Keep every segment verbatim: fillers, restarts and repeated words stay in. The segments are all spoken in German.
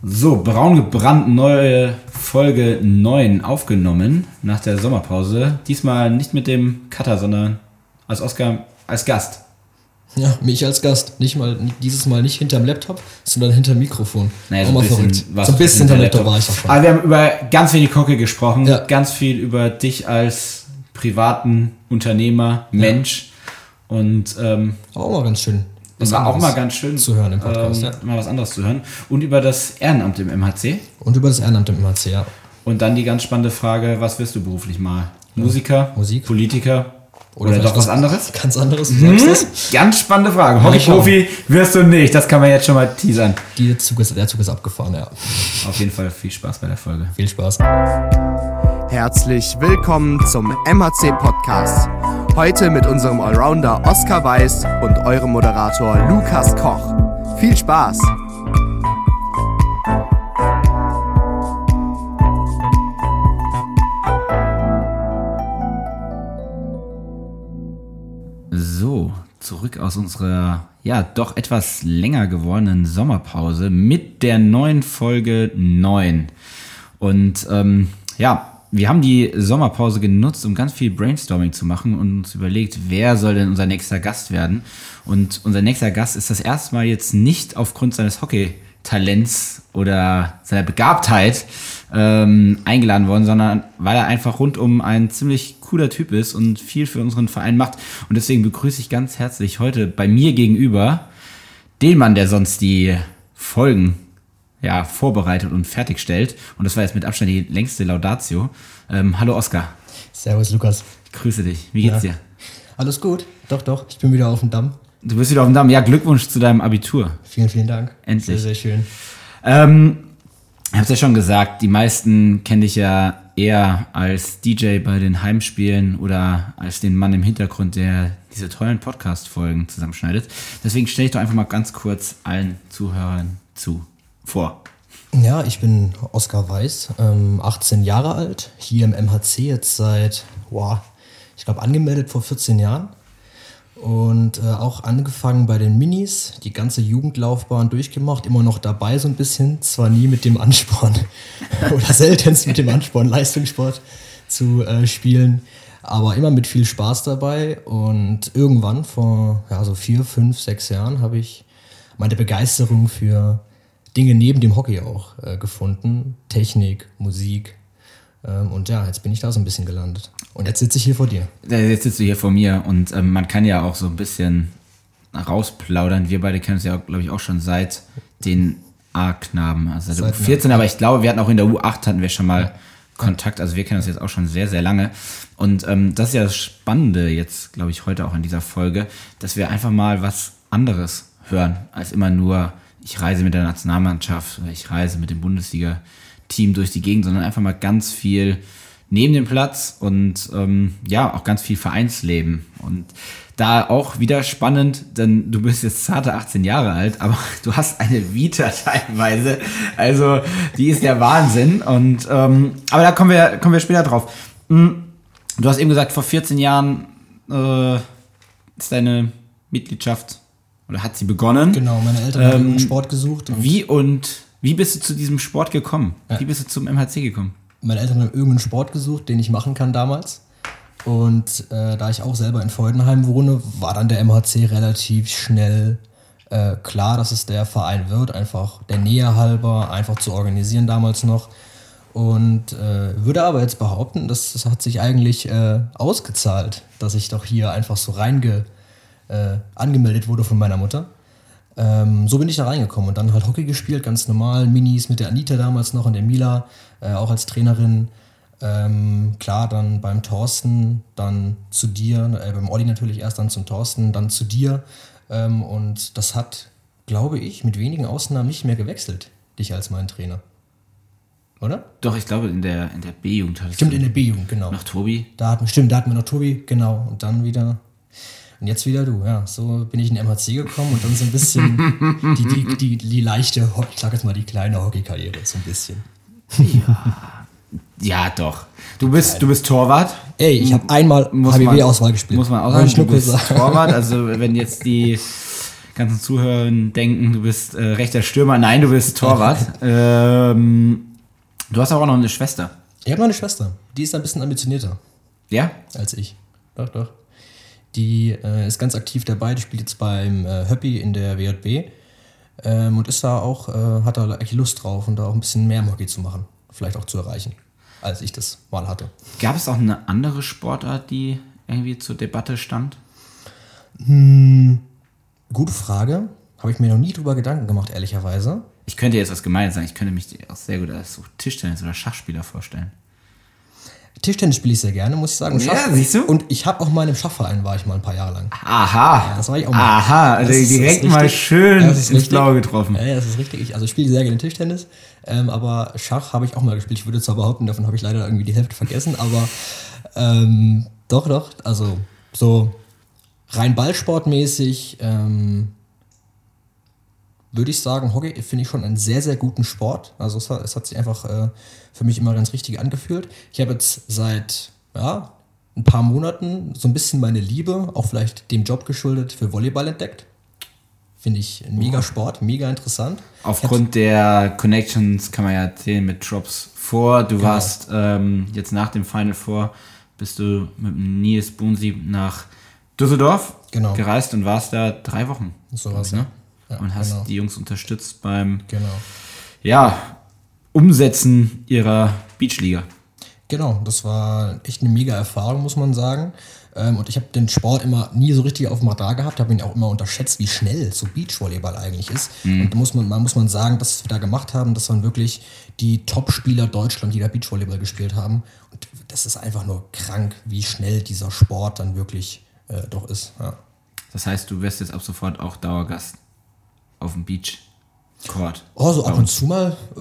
So, braun gebrannt, neue Folge neun aufgenommen nach der Sommerpause. Diesmal nicht mit dem Cutter, sondern als Oskar, als Gast. Ja, mich als Gast. Nicht mal, dieses Mal nicht hinterm Laptop, sondern hinterm Mikrofon. Naja, so, mal bisschen so ein bisschen hinterm Laptop war ich auch schon. Aber wir haben über ganz viel Kocke gesprochen, ja. Ganz viel über dich als privaten Unternehmer, Mensch. Ja. Und ähm, auch mal ganz schön. Das war auch mal ganz schön zu hören im Podcast, ähm, ja. Mal was anderes zu hören. Und über das Ehrenamt im M H C. Und über das Ehrenamt im M H C, ja. Und dann die ganz spannende Frage, was wirst du beruflich mal? Ja. Musiker, Musik, Politiker oder, oder doch was anderes? Ganz anderes. Hm? Ganz spannende Frage. Hockeyprofi wirst du nicht, das kann man jetzt schon mal teasern. Die Zug ist, der Zug ist abgefahren, ja. Auf jeden Fall viel Spaß bei der Folge. Viel Spaß. Herzlich willkommen zum M H C-Podcast. Heute mit unserem Allrounder Oskar Weiß und eurem Moderator Lukas Koch. Viel Spaß! So, zurück aus unserer ja doch etwas länger gewordenen Sommerpause mit der neuen Folge neun. Und ähm, ja... wir haben die Sommerpause genutzt, um ganz viel Brainstorming zu machen und uns überlegt, wer soll denn unser nächster Gast werden? Und unser nächster Gast ist das erste Mal jetzt nicht aufgrund seines Hockey-Talents oder seiner Begabtheit ähm, eingeladen worden, sondern weil er einfach rundum ein ziemlich cooler Typ ist und viel für unseren Verein macht. Und deswegen begrüße ich ganz herzlich heute bei mir gegenüber den Mann, der sonst die Folgen ja, vorbereitet und fertigstellt. Und das war jetzt mit Abstand die längste Laudatio. Ähm, hallo Oskar. Servus Lukas. Ich grüße dich. Wie geht's ja. dir? Alles gut. Doch, doch. Ich bin wieder auf dem Damm. Du bist wieder auf dem Damm. Ja, Glückwunsch zu deinem Abitur. Vielen, vielen Dank. Endlich. Sehr, sehr schön. Ähm, ich hab's ja schon gesagt, die meisten kenne ich ja eher als D J bei den Heimspielen oder als den Mann im Hintergrund, der diese tollen Podcast-Folgen zusammenschneidet. Deswegen stelle ich doch einfach mal ganz kurz allen Zuhörern zu. Vor. Ja, ich bin Oskar Weiß, ähm, achtzehn Jahre alt, hier im M H C jetzt seit, wow, ich glaube angemeldet vor vierzehn Jahren und äh, auch angefangen bei den Minis, die ganze Jugendlaufbahn durchgemacht, immer noch dabei so ein bisschen, zwar nie mit dem Ansporn oder seltenst mit dem Ansporn Leistungssport zu äh, spielen, aber immer mit viel Spaß dabei und irgendwann vor ja, so vier, fünf, sechs Jahren habe ich meine Begeisterung für Dinge neben dem Hockey auch äh, gefunden, Technik, Musik ähm, und ja, jetzt bin ich da so ein bisschen gelandet und jetzt sitze ich hier vor dir. Jetzt sitzt du hier vor mir und ähm, man kann ja auch so ein bisschen rausplaudern, wir beide kennen uns ja glaube ich auch schon seit den A-Knaben, also seit, seit vierzehn, aber ich glaube wir hatten auch in der U acht hatten wir schon mal ja. Kontakt, also wir kennen uns jetzt auch schon sehr, sehr lange und ähm, das ist ja das Spannende jetzt glaube ich heute auch in dieser Folge, dass wir einfach mal was anderes hören, als immer nur ich reise mit der Nationalmannschaft, ich reise mit dem Bundesliga-Team durch die Gegend, sondern einfach mal ganz viel neben dem Platz und ähm, ja, auch ganz viel Vereinsleben. Und da auch wieder spannend, denn du bist jetzt zarte achtzehn Jahre alt, aber du hast eine Vita teilweise, also die ist der Wahnsinn. Und ähm, aber da kommen wir, kommen wir später drauf. Du hast eben gesagt, vor vierzehn Jahren äh, ist deine Mitgliedschaft oder hat sie begonnen? Genau, meine Eltern ähm, haben Sport gesucht. Und wie und wie bist du zu diesem Sport gekommen? Ja. Wie bist du zum M H C gekommen? Meine Eltern haben irgendeinen Sport gesucht, den ich machen kann damals. Und äh, da ich auch selber in Freudenheim wohne, war dann der M H C relativ schnell äh, klar, dass es der Verein wird. Einfach der Nähe halber, einfach zu organisieren damals noch. Und äh, würde aber jetzt behaupten, das, das hat sich eigentlich äh, ausgezahlt, dass ich doch hier einfach so reinge... Äh, angemeldet wurde von meiner Mutter. Ähm, so bin ich da reingekommen und dann halt Hockey gespielt, ganz normal, Minis mit der Anita damals noch und der Mila, äh, auch als Trainerin. Ähm, klar, dann beim Thorsten, dann zu dir, äh, beim Olli natürlich erst, dann zum Thorsten, dann zu dir. Ähm, und das hat, glaube ich, mit wenigen Ausnahmen nicht mehr gewechselt, dich als mein Trainer. Oder? Doch, ich glaube, in der, in der B-Jugend hattest du... Stimmt, in der B-Jugend, genau. Nach Tobi. Da hatten, stimmt, da hatten wir noch Tobi, genau. Und dann wieder... Und jetzt wieder du, ja. So bin ich in den M H C gekommen und dann so ein bisschen die, die, die, die leichte, ich sag jetzt mal die kleine Hockeykarriere, so ein bisschen. Ja, ja doch. Du bist, ja. du bist Torwart. Ey, ich habe einmal H B B-Auswahl gespielt. Muss man auch sagen, du bist Torwart. Also wenn jetzt die ganzen Zuhörern denken, du bist äh, rechter Stürmer. Nein, du bist Torwart. ähm, du hast aber auch noch eine Schwester. Ich habe noch eine Schwester. Die ist ein bisschen ambitionierter. Ja? Als ich. Doch, doch. Die äh, ist ganz aktiv dabei. Die spielt jetzt beim äh, Höppi in der W J B. Ähm, und ist da auch, äh, hat da echt Lust drauf und da auch ein bisschen mehr Hockey zu machen. Vielleicht auch zu erreichen, als ich das mal hatte. Gab es auch eine andere Sportart, die irgendwie zur Debatte stand? Hm, gute Frage. Habe ich mir noch nie drüber Gedanken gemacht, ehrlicherweise. Ich könnte jetzt was gemein sagen. Ich könnte mich auch sehr gut als so Tischtennis- oder Schachspieler vorstellen. Tischtennis spiele ich sehr gerne, muss ich sagen. Ja, siehst du? Und ich habe auch mal im Schachverein, war ich mal ein paar Jahre lang. Aha. Ja, das war ich auch mal. Aha, also das direkt ist mal schön ja, ins Blaue getroffen. Ja, das ist richtig. Ich, also ich spiele sehr gerne Tischtennis, ähm, aber Schach habe ich auch mal gespielt. Ich würde zwar behaupten, davon habe ich leider irgendwie die Hälfte vergessen, aber ähm, doch, doch. Also so rein ballsportmäßig ähm, würde ich sagen, Hockey finde ich schon einen sehr, sehr guten Sport. Also es hat, es hat sich einfach äh, für mich immer ganz richtig angefühlt. Ich habe jetzt seit ja, ein paar Monaten so ein bisschen meine Liebe, auch vielleicht dem Job geschuldet, für Volleyball entdeckt. Finde ich ein mega Sport, mega interessant. Aufgrund der Connections kann man ja erzählen mit Drops Four. Du genau. warst ähm, jetzt nach dem Final Four, bist du mit Niels Bonzi nach Düsseldorf genau. gereist und warst da drei Wochen. So was, ne? Ja, und hast genau. die Jungs unterstützt beim genau. ja, Umsetzen ihrer Beachliga. Genau, das war echt eine mega Erfahrung, muss man sagen. Und ich habe den Sport immer nie so richtig auf dem Radar gehabt, habe ihn auch immer unterschätzt, wie schnell so Beachvolleyball eigentlich ist. Mhm. Und da muss man, da muss man sagen, dass wir da gemacht haben, dass dann wirklich die Top-Spieler Deutschland, die da Beachvolleyball gespielt haben. Und das ist einfach nur krank, wie schnell dieser Sport dann wirklich äh, doch ist. Ja. Das heißt, du wirst jetzt ab sofort auch Dauergast auf dem Beach. Court. Oh, so ab und zu mal äh,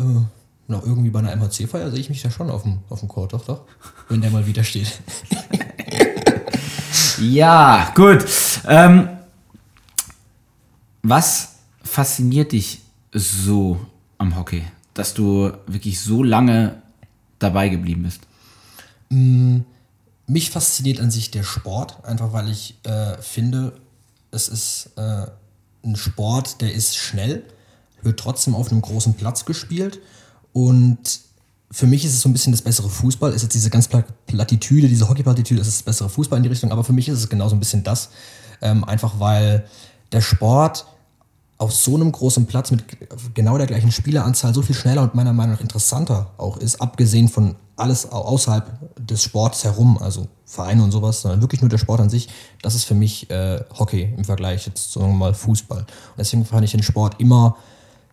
noch irgendwie bei einer M H C-Feier sehe ich mich da schon auf dem, auf dem Court, doch, doch. Wenn der mal wieder steht. Ja, gut. Ähm, was fasziniert dich so am Hockey, dass du wirklich so lange dabei geblieben bist? Mm, mich fasziniert an sich der Sport, einfach weil ich äh, finde, es ist äh, ein Sport, der ist schnell, wird trotzdem auf einem großen Platz gespielt und für mich ist es so ein bisschen das bessere Fußball, ist jetzt diese ganz Plattitüde, diese Hockey-Plattitüde, das ist das bessere Fußball in die Richtung, aber für mich ist es genauso ein bisschen das, ähm, einfach weil der Sport auf so einem großen Platz mit genau der gleichen Spieleranzahl so viel schneller und meiner Meinung nach interessanter auch ist, abgesehen von alles außerhalb des Sports herum, also Vereine und sowas, sondern wirklich nur der Sport an sich, das ist für mich äh, Hockey im Vergleich jetzt sagen wir mal Fußball. Und deswegen fand ich den Sport immer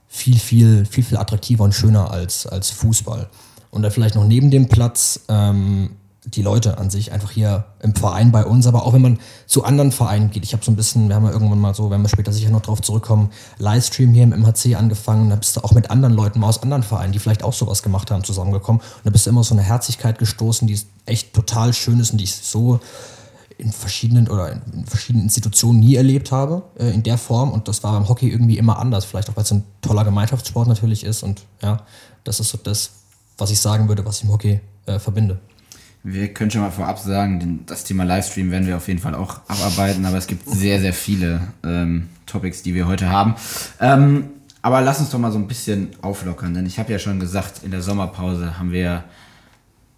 viel, viel, viel, viel attraktiver und schöner als, als Fußball. Und dann vielleicht noch neben dem Platz ähm, die Leute an sich, einfach hier im Verein bei uns, aber auch wenn man zu anderen Vereinen geht. Ich habe so ein bisschen, wir haben ja irgendwann mal so, wenn wir später sicher noch drauf zurückkommen, Livestream hier im M H C angefangen, da bist du auch mit anderen Leuten mal aus anderen Vereinen, die vielleicht auch sowas gemacht haben, zusammengekommen und da bist du immer so eine Herzlichkeit gestoßen, die ist echt total schön ist und die ich so in verschiedenen oder in verschiedenen Institutionen nie erlebt habe, äh, in der Form und das war beim Hockey irgendwie immer anders, vielleicht auch weil es ein toller Gemeinschaftssport natürlich ist und ja, das ist so das, was ich sagen würde, was ich im Hockey äh, verbinde. Wir können schon mal vorab sagen, das Thema Livestream werden wir auf jeden Fall auch abarbeiten, aber es gibt sehr, sehr viele ähm, Topics, die wir heute haben. Ähm, aber lass uns doch mal so ein bisschen auflockern, denn ich habe ja schon gesagt, in der Sommerpause haben wir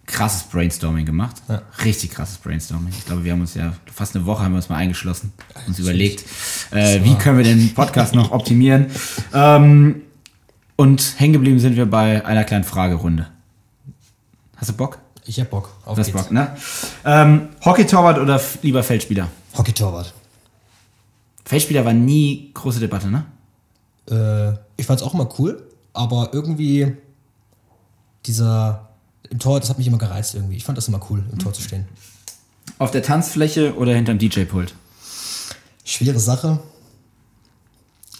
krasses Brainstorming gemacht. Ja. Richtig krasses Brainstorming. Ich glaube, wir haben uns ja fast eine Woche haben wir uns mal eingeschlossen, uns überlegt, äh, wie können wir den Podcast noch optimieren. Ähm, und hängen geblieben sind wir bei einer kleinen Fragerunde. Hast du Bock? Ich hab Bock. Auf das geht's. Bock, ne? Ähm, Hockey-Torwart oder f- lieber Feldspieler? Hockey-Torwart. Feldspieler war nie große Debatte, ne? Äh, ich fand's auch immer cool, aber irgendwie dieser im Tor, das hat mich immer gereizt irgendwie. Ich fand das immer cool, im mhm. Tor zu stehen. Auf der Tanzfläche oder hinterm D J-Pult? Schwere Sache.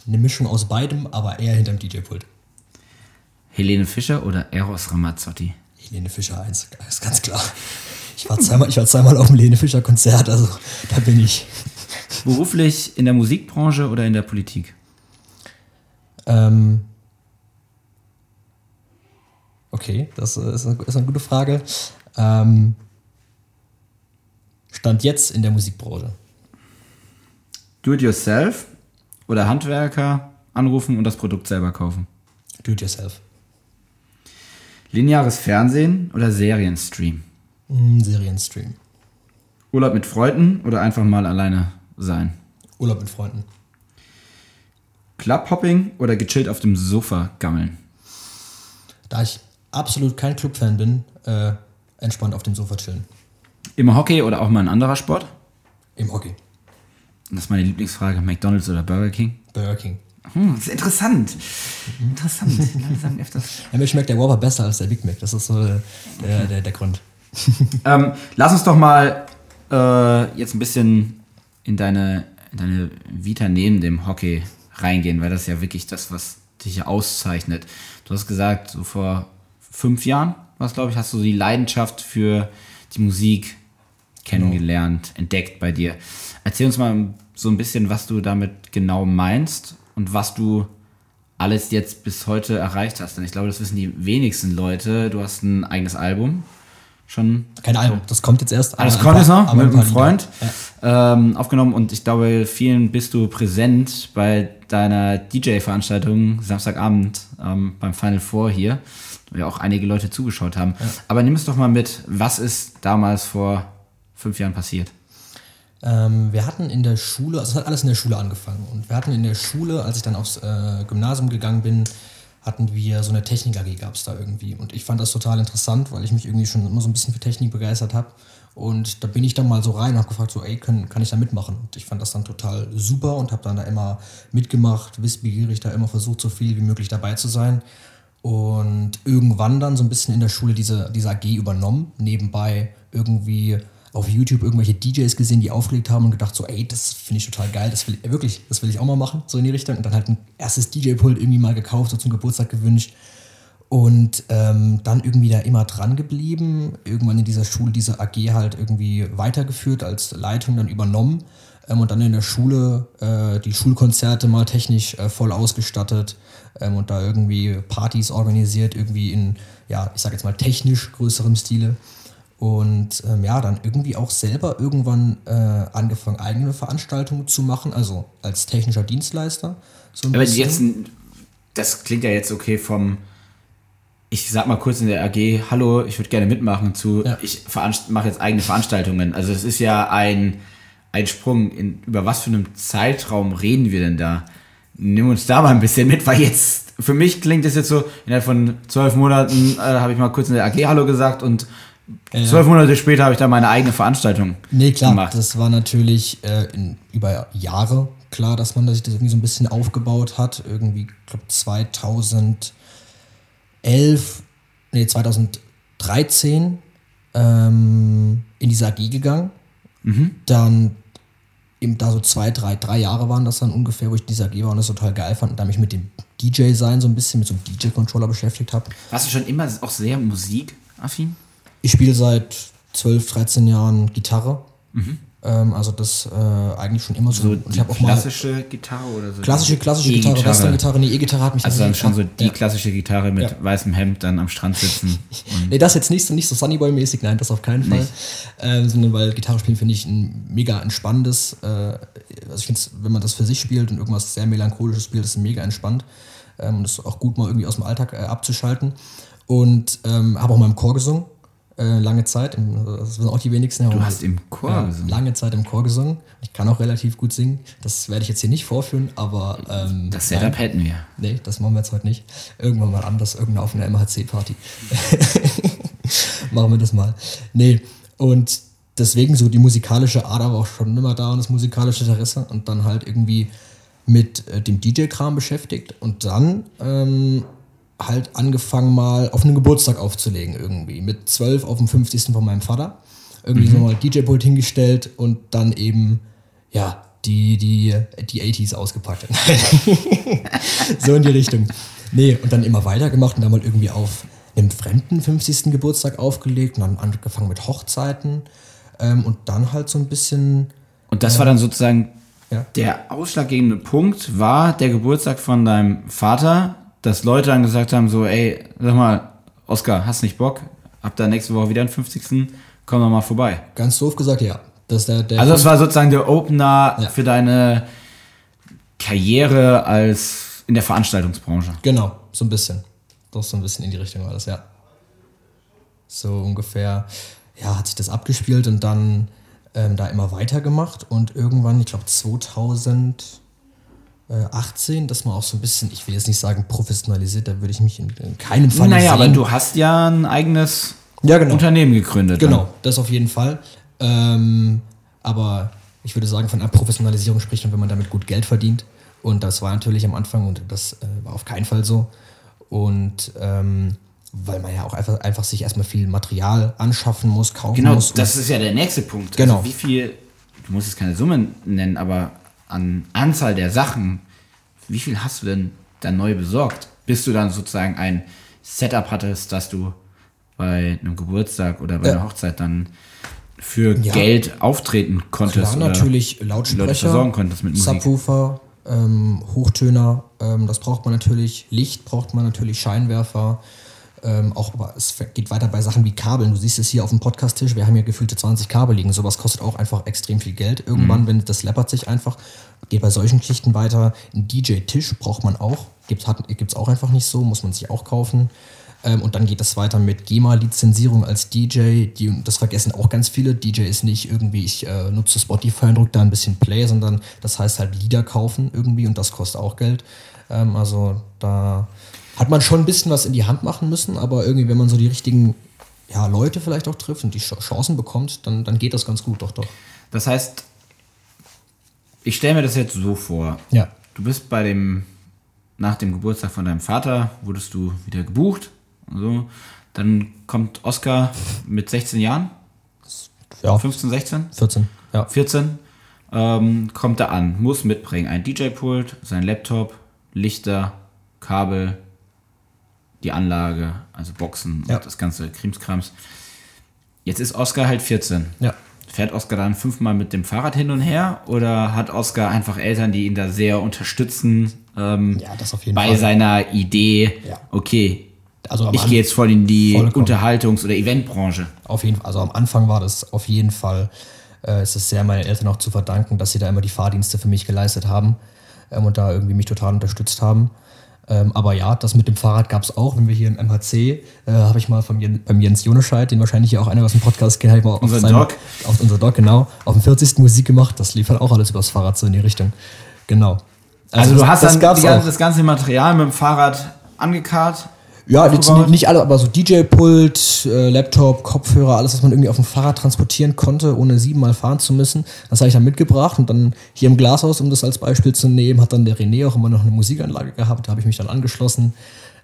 Eine Mischung aus beidem, aber eher hinterm D J-Pult. Helene Fischer oder Eros Ramazzotti? Helene Fischer eins, ist ganz klar. Ich war zweimal, ich war zweimal auf dem Helene Fischer Konzert, also da bin ich. Beruflich in der Musikbranche oder in der Politik? Ähm okay, das ist eine, ist eine gute Frage. Ähm Stand jetzt in der Musikbranche. Do it yourself oder Handwerker anrufen und das Produkt selber kaufen. Do it yourself. Lineares Fernsehen oder Serienstream? Mm, Serienstream. Urlaub mit Freunden oder einfach mal alleine sein? Urlaub mit Freunden. Clubhopping oder gechillt auf dem Sofa gammeln? Da ich absolut kein Clubfan bin, äh, entspannt auf dem Sofa chillen. Im Hockey oder auch mal ein anderer Sport? Im Hockey. Das ist meine Lieblingsfrage. McDonald's oder Burger King? Burger King. Hm, das ist interessant. Mhm. Interessant. Ich sagen öfters. Ja, mir schmeckt der Whopper besser als der Big Mac. Das ist so der, der, der, der Grund. ähm, lass uns doch mal äh, jetzt ein bisschen in deine, in deine Vita neben dem Hockey reingehen, weil das ist ja wirklich das, was dich hier auszeichnet. Du hast gesagt, so vor fünf Jahren war es, glaube ich, hast du die Leidenschaft für die Musik kennengelernt, genau. entdeckt bei dir. Erzähl uns mal so ein bisschen, was du damit genau meinst und was du alles jetzt bis heute erreicht hast. Denn ich glaube, das wissen die wenigsten Leute. Du hast ein eigenes Album schon. Kein Album, das kommt jetzt erst. Ah, das kommt jetzt noch, mit einem Freund ja. ähm, aufgenommen. Und ich glaube, vielen bist du präsent bei deiner D J-Veranstaltung Samstagabend ähm, beim Final Four hier, wo ja auch einige Leute zugeschaut haben. Ja. Aber nimm es doch mal mit, was ist damals vor fünf Jahren passiert? Ähm, wir hatten in der Schule, also es hat alles in der Schule angefangen. Und wir hatten in der Schule, als ich dann aufs äh, Gymnasium gegangen bin, hatten wir so eine Technik-A G, gab es da irgendwie. Und ich fand das total interessant, weil ich mich irgendwie schon immer so ein bisschen für Technik begeistert habe. Und da bin ich dann mal so rein und habe gefragt, so, ey, können, kann ich da mitmachen? Und ich fand das dann total super und habe dann da immer mitgemacht, wissbegierig, da immer versucht, so viel wie möglich dabei zu sein. Und irgendwann dann so ein bisschen in der Schule diese, diese A G übernommen, nebenbei irgendwie auf YouTube irgendwelche D Js gesehen, die aufgelegt haben und gedacht so, ey, das finde ich total geil, das will ich, wirklich, das will ich auch mal machen, so in die Richtung. Und dann halt ein erstes D J-Pult irgendwie mal gekauft, so zum Geburtstag gewünscht. Und ähm, dann irgendwie da immer dran geblieben, irgendwann in dieser Schule diese A G halt irgendwie weitergeführt, als Leitung dann übernommen. Ähm, und dann in der Schule äh, die Schulkonzerte mal technisch äh, voll ausgestattet ähm, und da irgendwie Partys organisiert, irgendwie in, ja, ich sag jetzt mal technisch größerem Stile. Und ähm, ja, dann irgendwie auch selber irgendwann äh, angefangen, eigene Veranstaltungen zu machen, also als technischer Dienstleister. So ein Aber bisschen. Jetzt, das klingt ja jetzt okay vom, ich sag mal kurz in der A G, hallo, ich würde gerne mitmachen, zu, ja. ich veranst- mache jetzt eigene Veranstaltungen. Also es ist ja ein, ein Sprung, in, über was für einen Zeitraum reden wir denn da? Nimm uns da mal ein bisschen mit, weil jetzt, für mich klingt das jetzt so, innerhalb von zwölf Monaten äh, habe ich mal kurz in der A G Hallo gesagt und Zwölf ja. Monate später habe ich da meine eigene Veranstaltung nee, klar, gemacht. Das war natürlich äh, in, über Jahre klar, dass man sich das irgendwie so ein bisschen aufgebaut hat. Irgendwie, ich glaube, zweitausendelf, nee, zweitausenddreizehn ähm, in diese A G gegangen. Mhm. Dann eben da so zwei, drei, drei Jahre waren das dann ungefähr, wo ich in dieser A G war und das total geil fand und da mich mit dem D J-Sein so ein bisschen, mit so einem D J-Controller beschäftigt habe. Warst du schon immer auch sehr musikaffin? Ich spiele seit zwölf, dreizehn Jahren Gitarre. Mhm. Ähm, also das äh, eigentlich schon immer so. so und ich auch mal klassische Gitarre oder so? Klassische, klassische E-Gitarre. Gitarre, Western-Gitarre. Nee, E-Gitarre hat mich also dann schon so die ja. klassische Gitarre mit ja. weißem Hemd dann am Strand sitzen. Und nee, das jetzt nicht so, nicht so Sunnyboy-mäßig, nein, das auf keinen Fall. Ähm, sondern weil Gitarre spielen finde ich ein mega entspannendes. Äh, also ich finde, wenn man das für sich spielt und irgendwas sehr melancholisches spielt, ist es mega entspannt. Ähm, und das ist auch gut, mal irgendwie aus dem Alltag äh, abzuschalten. Und ähm, habe auch mal im Chor gesungen. Lange Zeit, das sind auch die wenigsten. Du hast im Chor ja, gesungen? Lange Zeit im Chor gesungen. Ich kann auch relativ gut singen. Das werde ich jetzt hier nicht vorführen, aber... Ähm, das Setup nein. hätten wir. Nee, das machen wir jetzt heute nicht. Irgendwann mal anders, irgendwann auf einer M H C-Party. machen wir das mal. Nee, und deswegen so die musikalische Ader war auch schon immer da und das musikalische Interesse und dann halt irgendwie mit äh, dem D J-Kram beschäftigt und dann... Ähm, halt angefangen mal auf einen Geburtstag aufzulegen irgendwie. Mit zwölf auf dem fünfzigsten von meinem Vater. Irgendwie mhm. so mal D J-Pult hingestellt und dann eben, ja, die, die, die achtziger ausgepackt. so in die Richtung. Nee, und dann immer weitergemacht und dann mal irgendwie auf einem fremden fünfzigsten Geburtstag aufgelegt und dann angefangen mit Hochzeiten ähm, und dann halt so ein bisschen... Und das äh, war dann sozusagen ja? der ausschlaggebende Punkt war der Geburtstag von deinem Vater, dass Leute dann gesagt haben, so, ey, sag mal, Oskar, hast nicht Bock? Hab da nächste Woche wieder einen fünfzigsten Komm doch mal vorbei. Ganz doof gesagt, ja. Das der, der also das war sozusagen der Opener ja. für deine Karriere als in der Veranstaltungsbranche. Genau, so ein bisschen. Doch so ein bisschen in die Richtung war das, ja. So ungefähr, ja, hat sich das abgespielt und dann ähm, da immer weitergemacht und irgendwann, ich glaube zweitausendachtzehn, dass man auch so ein bisschen, ich will jetzt nicht sagen professionalisiert, da würde ich mich in, in keinem Fall naja, sehen. Naja, aber du hast ja ein eigenes ja, genau. Unternehmen gegründet. Genau, dann. Das auf jeden Fall. Ähm, aber ich würde sagen, von einer Professionalisierung spricht man, wenn man damit gut Geld verdient. Und das war natürlich am Anfang und das äh, war auf keinen Fall so. Und ähm, weil man ja auch einfach, einfach sich erstmal viel Material anschaffen muss, kaufen genau, muss. Genau, das ist ja der nächste Punkt. Genau. Also wie viel, du musst jetzt keine Summe nennen, aber an Anzahl der Sachen, wie viel hast du denn dann neu besorgt? Bis du dann sozusagen ein Setup hattest, dass du bei einem Geburtstag oder bei äh, einer Hochzeit dann für ja, Geld auftreten konntest. Klar, natürlich Lautsprecher, mit Subwoofer, ähm, Hochtöner, ähm, das braucht man natürlich, Licht braucht man natürlich, Scheinwerfer, ähm, auch, aber es geht weiter bei Sachen wie Kabeln. Du siehst es hier auf dem Podcast-Tisch, wir haben hier gefühlte zwanzig Kabel liegen, sowas kostet auch einfach extrem viel Geld. Irgendwann, mhm. wenn das läppert sich einfach, geht bei solchen Geschichten weiter. Ein D J-Tisch braucht man auch, gibt's, hat, gibt's auch einfach nicht so, muss man sich auch kaufen. Und dann geht das weiter mit GEMA-Lizenzierung als D J. Die, das vergessen auch ganz viele. D J ist nicht irgendwie, ich äh, nutze Spotify und drücke da ein bisschen Play, sondern das heißt halt Lieder kaufen irgendwie und das kostet auch Geld. Ähm, also da hat man schon ein bisschen was in die Hand machen müssen, aber irgendwie, wenn man so die richtigen ja, Leute vielleicht auch trifft und die Chancen bekommt, dann, dann geht das ganz gut, doch, doch. Das heißt, ich stelle mir das jetzt so vor. Ja. Du bist bei dem, nach dem Geburtstag von deinem Vater, wurdest du wieder gebucht. So, dann kommt Oskar mit sechzehn Jahren, ja. fünfzehn, sechzehn? vierzehn. Ja. vierzehn ähm, kommt er an, muss mitbringen ein D J-Pult, sein Laptop, Lichter, Kabel, die Anlage, also Boxen ja. und das ganze Krimskrams. Jetzt ist Oskar halt vierzehn. Ja. Fährt Oskar dann fünfmal mit dem Fahrrad hin und her oder hat Oskar einfach Eltern, die ihn da sehr unterstützen ähm, ja, das auf jeden bei Fall. Seiner Idee, ja. okay, also ich gehe jetzt voll in die vollkommen. Unterhaltungs- oder Eventbranche. Auf jeden Fall. Also am Anfang war das auf jeden Fall, äh, ist es sehr meinen Eltern auch zu verdanken, dass sie da immer die Fahrdienste für mich geleistet haben ähm, und da irgendwie mich total unterstützt haben. Ähm, aber ja, das mit dem Fahrrad gab es auch. Wenn wir hier im M H C, äh, habe ich mal vom Jen, beim Jens Jonescheid, den wahrscheinlich hier auch einer aus dem Podcast kennt, auf unser Doc. Auf unser Doc, genau. Auf dem vierzigsten Musik gemacht. Das lief halt auch alles übers Fahrrad so in die Richtung. Genau. Also, also du das, hast dann das, die ganze, das ganze Material mit dem Fahrrad angekarrt. Ja, jetzt nicht alle, aber so D J-Pult, äh, Laptop, Kopfhörer, alles, was man irgendwie auf dem Fahrrad transportieren konnte, ohne siebenmal fahren zu müssen, das habe ich dann mitgebracht und dann hier im Glashaus, um das als Beispiel zu nehmen, hat dann der René auch immer noch eine Musikanlage gehabt, da habe ich mich dann angeschlossen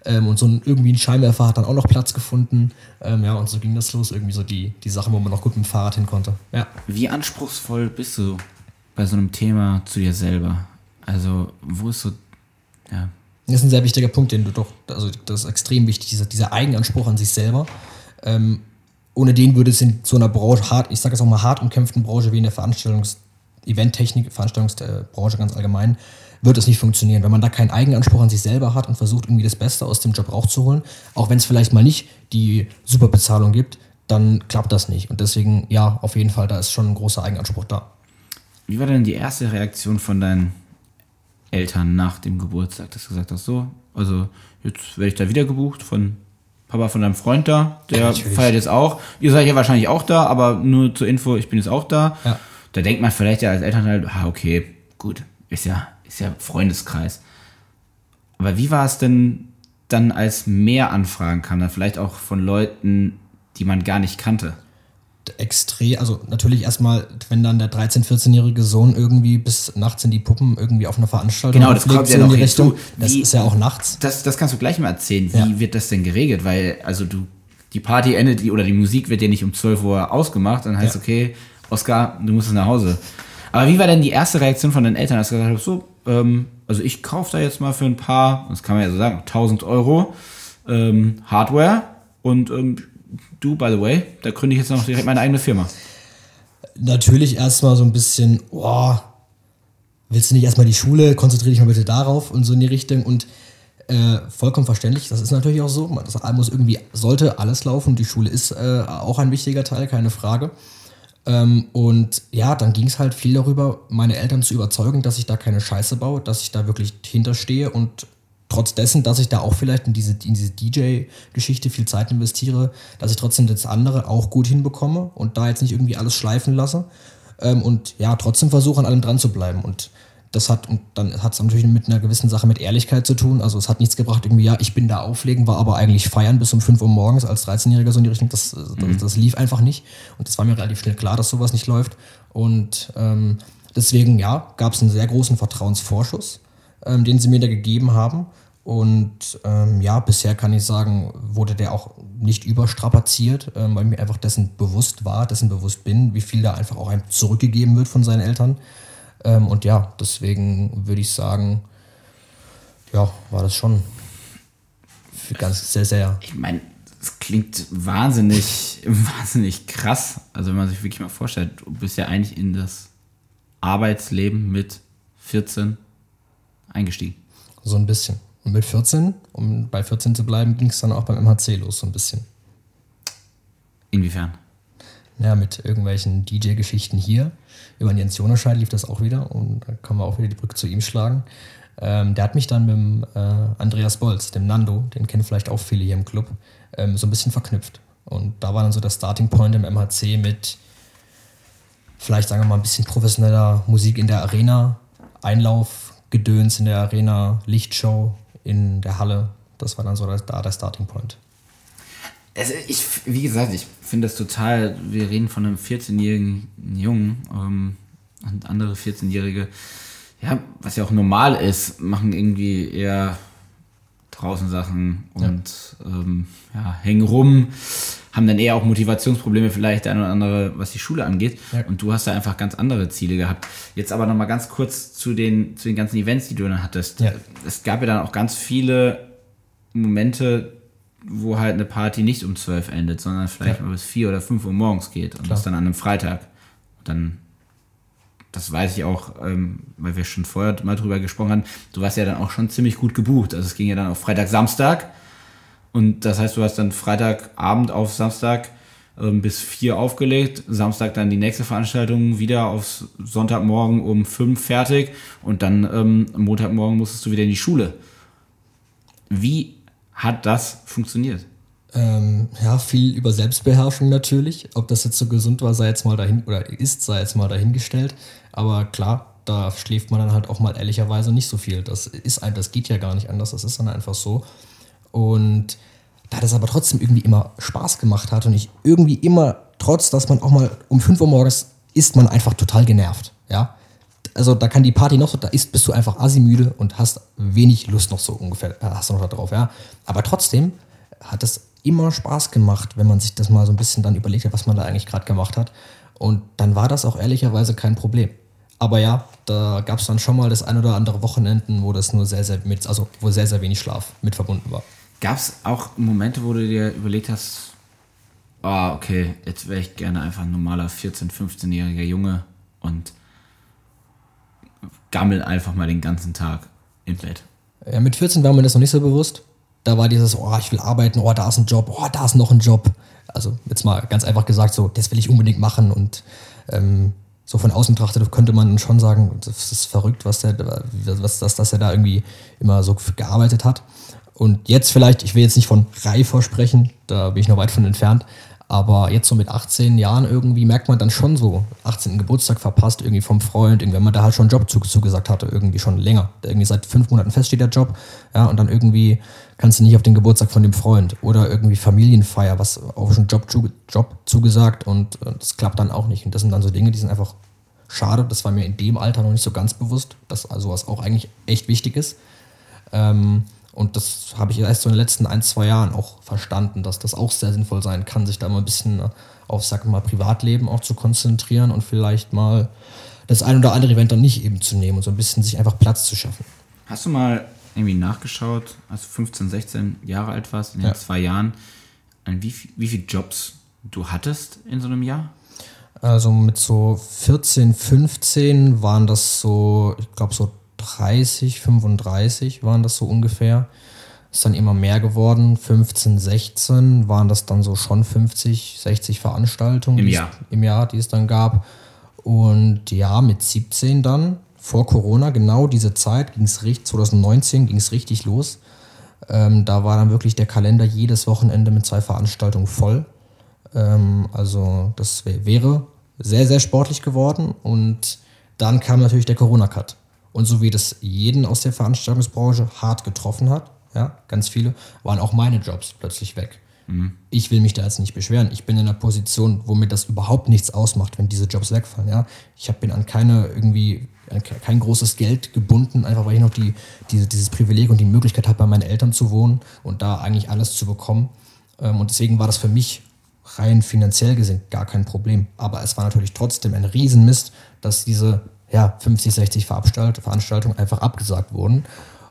ähm, und so ein, irgendwie ein Scheinwerfer hat dann auch noch Platz gefunden, ähm, ja, und so ging das los, irgendwie so die, die Sachen, wo man noch gut mit dem Fahrrad hin konnte. Ja. Wie anspruchsvoll bist du bei so einem Thema zu dir selber? Also, wo ist so, ja... Das ist ein sehr wichtiger Punkt, den du doch, also das ist extrem wichtig, dieser, dieser Eigenanspruch an sich selber. Ähm, ohne den würde es in so einer Branche, hart, ich sage jetzt auch mal hart umkämpften Branche wie in der Veranstaltungs-, Eventtechnik, Veranstaltungsbranche ganz allgemein, wird es nicht funktionieren. Wenn man da keinen Eigenanspruch an sich selber hat und versucht, irgendwie das Beste aus dem Job rauszuholen, auch wenn es vielleicht mal nicht die Superbezahlung gibt, dann klappt das nicht. Und deswegen, ja, auf jeden Fall, da ist schon ein großer Eigenanspruch da. Wie war denn die erste Reaktion von deinen Eltern nach dem Geburtstag, dass du gesagt hast, so, also jetzt werde ich da wieder gebucht von Papa, von deinem Freund da, der natürlich feiert jetzt auch. Ihr seid ja wahrscheinlich auch da, aber nur zur Info, ich bin jetzt auch da. Ja. Da denkt man vielleicht ja als Elternteil, ah, okay, gut, ist ja, ist ja Freundeskreis. Aber wie war es denn dann, als mehr Anfragen kamen, dann vielleicht auch von Leuten, die man gar nicht kannte? Extrem, also natürlich erstmal, wenn dann der dreizehn-, vierzehnjährige Sohn irgendwie bis nachts in die Puppen irgendwie auf einer Veranstaltung genau, das kommt ja noch in die Richtung, das ist ja auch nachts. Das, das kannst du gleich mal erzählen, wie ja. wird das denn geregelt, weil also du, die Party endet, die, oder die Musik wird dir nicht um zwölf Uhr ausgemacht, dann heißt ja. okay, Oskar, du musst nach Hause. Aber wie war denn die erste Reaktion von deinen Eltern, als du gesagt hast, so, ähm, also ich kaufe da jetzt mal für ein paar, das kann man ja so sagen, tausend Euro ähm, Hardware und ähm, du, by the way, da gründe ich jetzt noch direkt meine eigene Firma. Natürlich erstmal so ein bisschen, oh, willst du nicht erstmal die Schule, konzentriere dich mal bitte darauf und so in die Richtung und äh, vollkommen verständlich, das ist natürlich auch so, das muss irgendwie, sollte alles laufen, die Schule ist äh, auch ein wichtiger Teil, keine Frage. Ähm, und ja, dann ging es halt viel darüber, meine Eltern zu überzeugen, dass ich da keine Scheiße baue, dass ich da wirklich hinterstehe und trotz dessen, dass ich da auch vielleicht in diese, in diese D J-Geschichte viel Zeit investiere, dass ich trotzdem das andere auch gut hinbekomme und da jetzt nicht irgendwie alles schleifen lasse ähm, und ja, trotzdem versuche, an allem dran zu bleiben. Und das hat, und dann hat es natürlich mit einer gewissen Sache mit Ehrlichkeit zu tun. Also es hat nichts gebracht, irgendwie, ja, ich bin da auflegen, war aber eigentlich feiern bis um fünf Uhr morgens als dreizehnjähriger so in die Richtung. Das, das, mhm. das lief einfach nicht. Und das war mir relativ schnell klar, dass sowas nicht läuft. Und ähm, deswegen, ja, gab es einen sehr großen Vertrauensvorschuss, ähm, den sie mir da gegeben haben. Und ähm, ja, bisher kann ich sagen, wurde der auch nicht überstrapaziert, ähm, weil mir einfach dessen bewusst war, dessen bewusst bin, wie viel da einfach auch einem zurückgegeben wird von seinen Eltern. Ähm, und ja, deswegen würde ich sagen, ja, war das schon ganz sehr, sehr... Ich meine, das klingt wahnsinnig, wahnsinnig krass. Also wenn man sich wirklich mal vorstellt, du bist ja eigentlich in das Arbeitsleben mit vierzehn eingestiegen. So ein bisschen. Und mit vierzehn, um bei vierzehn zu bleiben, ging es dann auch beim M H C los, so ein bisschen. Inwiefern? Ja, mit irgendwelchen D J-Geschichten hier. Über Jens Jonescheid lief das auch wieder und da kann man auch wieder die Brücke zu ihm schlagen. Ähm, der hat mich dann mit dem, äh, Andreas Bolz, dem Nando, den kennen vielleicht auch viele hier im Club, ähm, so ein bisschen verknüpft. Und da war dann so der Starting Point im M H C mit vielleicht, sagen wir mal, ein bisschen professioneller Musik in der Arena, Einlaufgedöns in der Arena, Lichtshow in der Halle. Das war dann so da der Starting Point. Also ich, wie gesagt, ich finde das total, wir reden von einem vierzehnjährigen Jungen ähm, und andere vierzehnjährige, ja, was ja auch normal ist, machen irgendwie eher draußen Sachen und ja. Ähm, ja, hängen rum, haben dann eher auch Motivationsprobleme vielleicht, der eine oder andere, was die Schule angeht, ja. Und du hast da einfach ganz andere Ziele gehabt. Jetzt aber nochmal ganz kurz zu den, zu den ganzen Events, die du dann hattest. Ja. Es gab ja dann auch ganz viele Momente, wo halt eine Party nicht um zwölf endet, sondern vielleicht ja. mal bis vier oder fünf Uhr morgens geht und Klar. das dann an einem Freitag. Und dann, das weiß ich auch, ähm, weil wir schon vorher mal drüber gesprochen haben, du warst ja dann auch schon ziemlich gut gebucht. Also es ging ja dann auf Freitag, Samstag und das heißt, du hast dann Freitagabend auf Samstag ähm, bis vier aufgelegt, Samstag dann die nächste Veranstaltung wieder aufs Sonntagmorgen um fünf fertig und dann ähm, Montagmorgen musstest du wieder in die Schule. Wie hat das funktioniert? Ähm, ja, viel über Selbstbeherrschung natürlich. Ob das jetzt so gesund war, sei jetzt mal dahin oder ist, sei jetzt mal dahingestellt. Aber klar, da schläft man dann halt auch mal ehrlicherweise nicht so viel. Das ist ein, das geht ja gar nicht anders. Das ist dann einfach so. Und da das aber trotzdem irgendwie immer Spaß gemacht hat und ich irgendwie immer, trotz dass man auch mal um fünf Uhr morgens ist, man einfach total genervt. Ja. Also da kann die Party noch so, da ist, bist du einfach assimüde und hast wenig Lust noch so ungefähr, hast du noch da drauf, ja. Aber trotzdem hat es immer Spaß gemacht, wenn man sich das mal so ein bisschen dann überlegt hat, was man da eigentlich gerade gemacht hat. Und dann war das auch ehrlicherweise kein Problem. Aber ja, da gab es dann schon mal das ein oder andere Wochenenden, wo das nur sehr, sehr, mit, also wo sehr, sehr wenig Schlaf mit verbunden war. Gab es auch Momente, wo du dir überlegt hast, ah, oh, okay, jetzt wäre ich gerne einfach ein normaler vierzehn-, fünfzehnjähriger Junge und gammeln einfach mal den ganzen Tag im Bett. Ja, mit vierzehn war mir das noch nicht so bewusst. Da war dieses, oh, ich will arbeiten, oh, da ist ein Job, oh, da ist noch ein Job. Also jetzt mal ganz einfach gesagt, so, das will ich unbedingt machen. Und ähm, so von außen betrachtet könnte man schon sagen, das ist verrückt, was der, was, dass, dass er da irgendwie immer so gearbeitet hat. Und jetzt vielleicht, ich will jetzt nicht von reifer sprechen, da bin ich noch weit von entfernt, aber jetzt so mit achtzehn Jahren irgendwie merkt man dann schon so, achtzehnten Geburtstag verpasst, irgendwie vom Freund, irgendwie, wenn man da halt schon einen Job zugesagt hatte, irgendwie schon länger. Irgendwie seit fünf Monaten feststeht der Job, ja, und dann irgendwie kannst du nicht auf den Geburtstag von dem Freund oder irgendwie Familienfeier, was auch schon Job, Job zugesagt und das klappt dann auch nicht. Und das sind dann so Dinge, die sind einfach schade. Das war mir in dem Alter noch nicht so ganz bewusst, dass sowas auch eigentlich echt wichtig ist. Ähm, Und das habe ich erst so in den letzten ein, zwei Jahren auch verstanden, dass das auch sehr sinnvoll sein kann, sich da mal ein bisschen auf, sag mal, Privatleben auch zu konzentrieren und vielleicht mal das ein oder andere Event dann nicht eben zu nehmen und so ein bisschen sich einfach Platz zu schaffen. Hast du mal irgendwie nachgeschaut, als du fünfzehn, sechzehn Jahre alt warst, in den ja. zwei Jahren, an wie viel, wie viele Jobs du hattest in so einem Jahr? Also mit so vierzehn, fünfzehn waren das so, ich glaube so dreißig, fünfunddreißig waren das so ungefähr. ist dann immer mehr geworden. fünfzehn, sechzehn waren das dann so schon fünfzig, sechzig Veranstaltungen im Jahr, die es, im Jahr, die es dann gab. Und ja, mit siebzehn dann, vor Corona, genau diese Zeit, ging es richtig, zwanzig neunzehn ging es richtig los. Ähm, da war dann wirklich der Kalender jedes Wochenende mit zwei Veranstaltungen voll. Ähm, also das wär, wäre sehr, sehr sportlich geworden. Und dann kam natürlich der Corona-Cut. Und so wie das jeden aus der Veranstaltungsbranche hart getroffen hat, ja, ganz viele, waren auch meine Jobs plötzlich weg. Mhm. Ich will mich da jetzt nicht beschweren. Ich bin in einer Position, wo mir das überhaupt nichts ausmacht, wenn diese Jobs wegfallen. Ja? Ich bin an keine irgendwie an kein großes Geld gebunden, einfach weil ich noch die, diese, dieses Privileg und die Möglichkeit habe, bei meinen Eltern zu wohnen und da eigentlich alles zu bekommen. Und deswegen war das für mich rein finanziell gesehen gar kein Problem. Aber es war natürlich trotzdem ein Riesenmist, dass diese ja, fünfzig, sechzig Veranstaltungen einfach abgesagt wurden.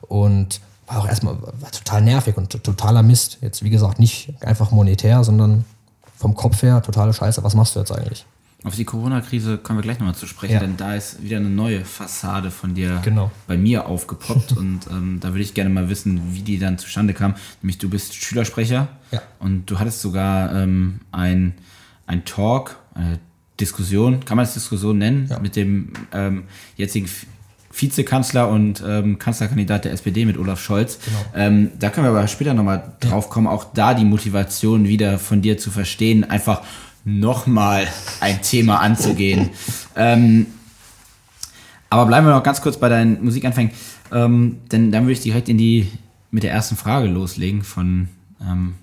Und war auch erstmal war total nervig und totaler Mist. Jetzt, wie gesagt, nicht einfach monetär, sondern vom Kopf her totale Scheiße. Was machst du jetzt eigentlich? Auf die Corona-Krise kommen wir gleich nochmal zu sprechen, ja. Denn da ist wieder eine neue Fassade von dir genau. bei mir aufgepoppt. Und ähm, da würde ich gerne mal wissen, wie die dann zustande kam. Nämlich, du bist Schülersprecher ja. und du hattest sogar ähm, ein, ein Talk, eine Diskussion, kann man das Diskussion nennen, ja. mit dem ähm, jetzigen Vizekanzler und ähm, Kanzlerkandidat der S P D mit Olaf Scholz. Genau. Ähm, da können wir aber später nochmal drauf kommen, auch da die Motivation wieder von dir zu verstehen, einfach nochmal ein Thema anzugehen. ähm, aber bleiben wir noch ganz kurz bei deinen Musikanfängen, ähm, denn dann würde ich direkt in die, mit der ersten Frage loslegen von ähm,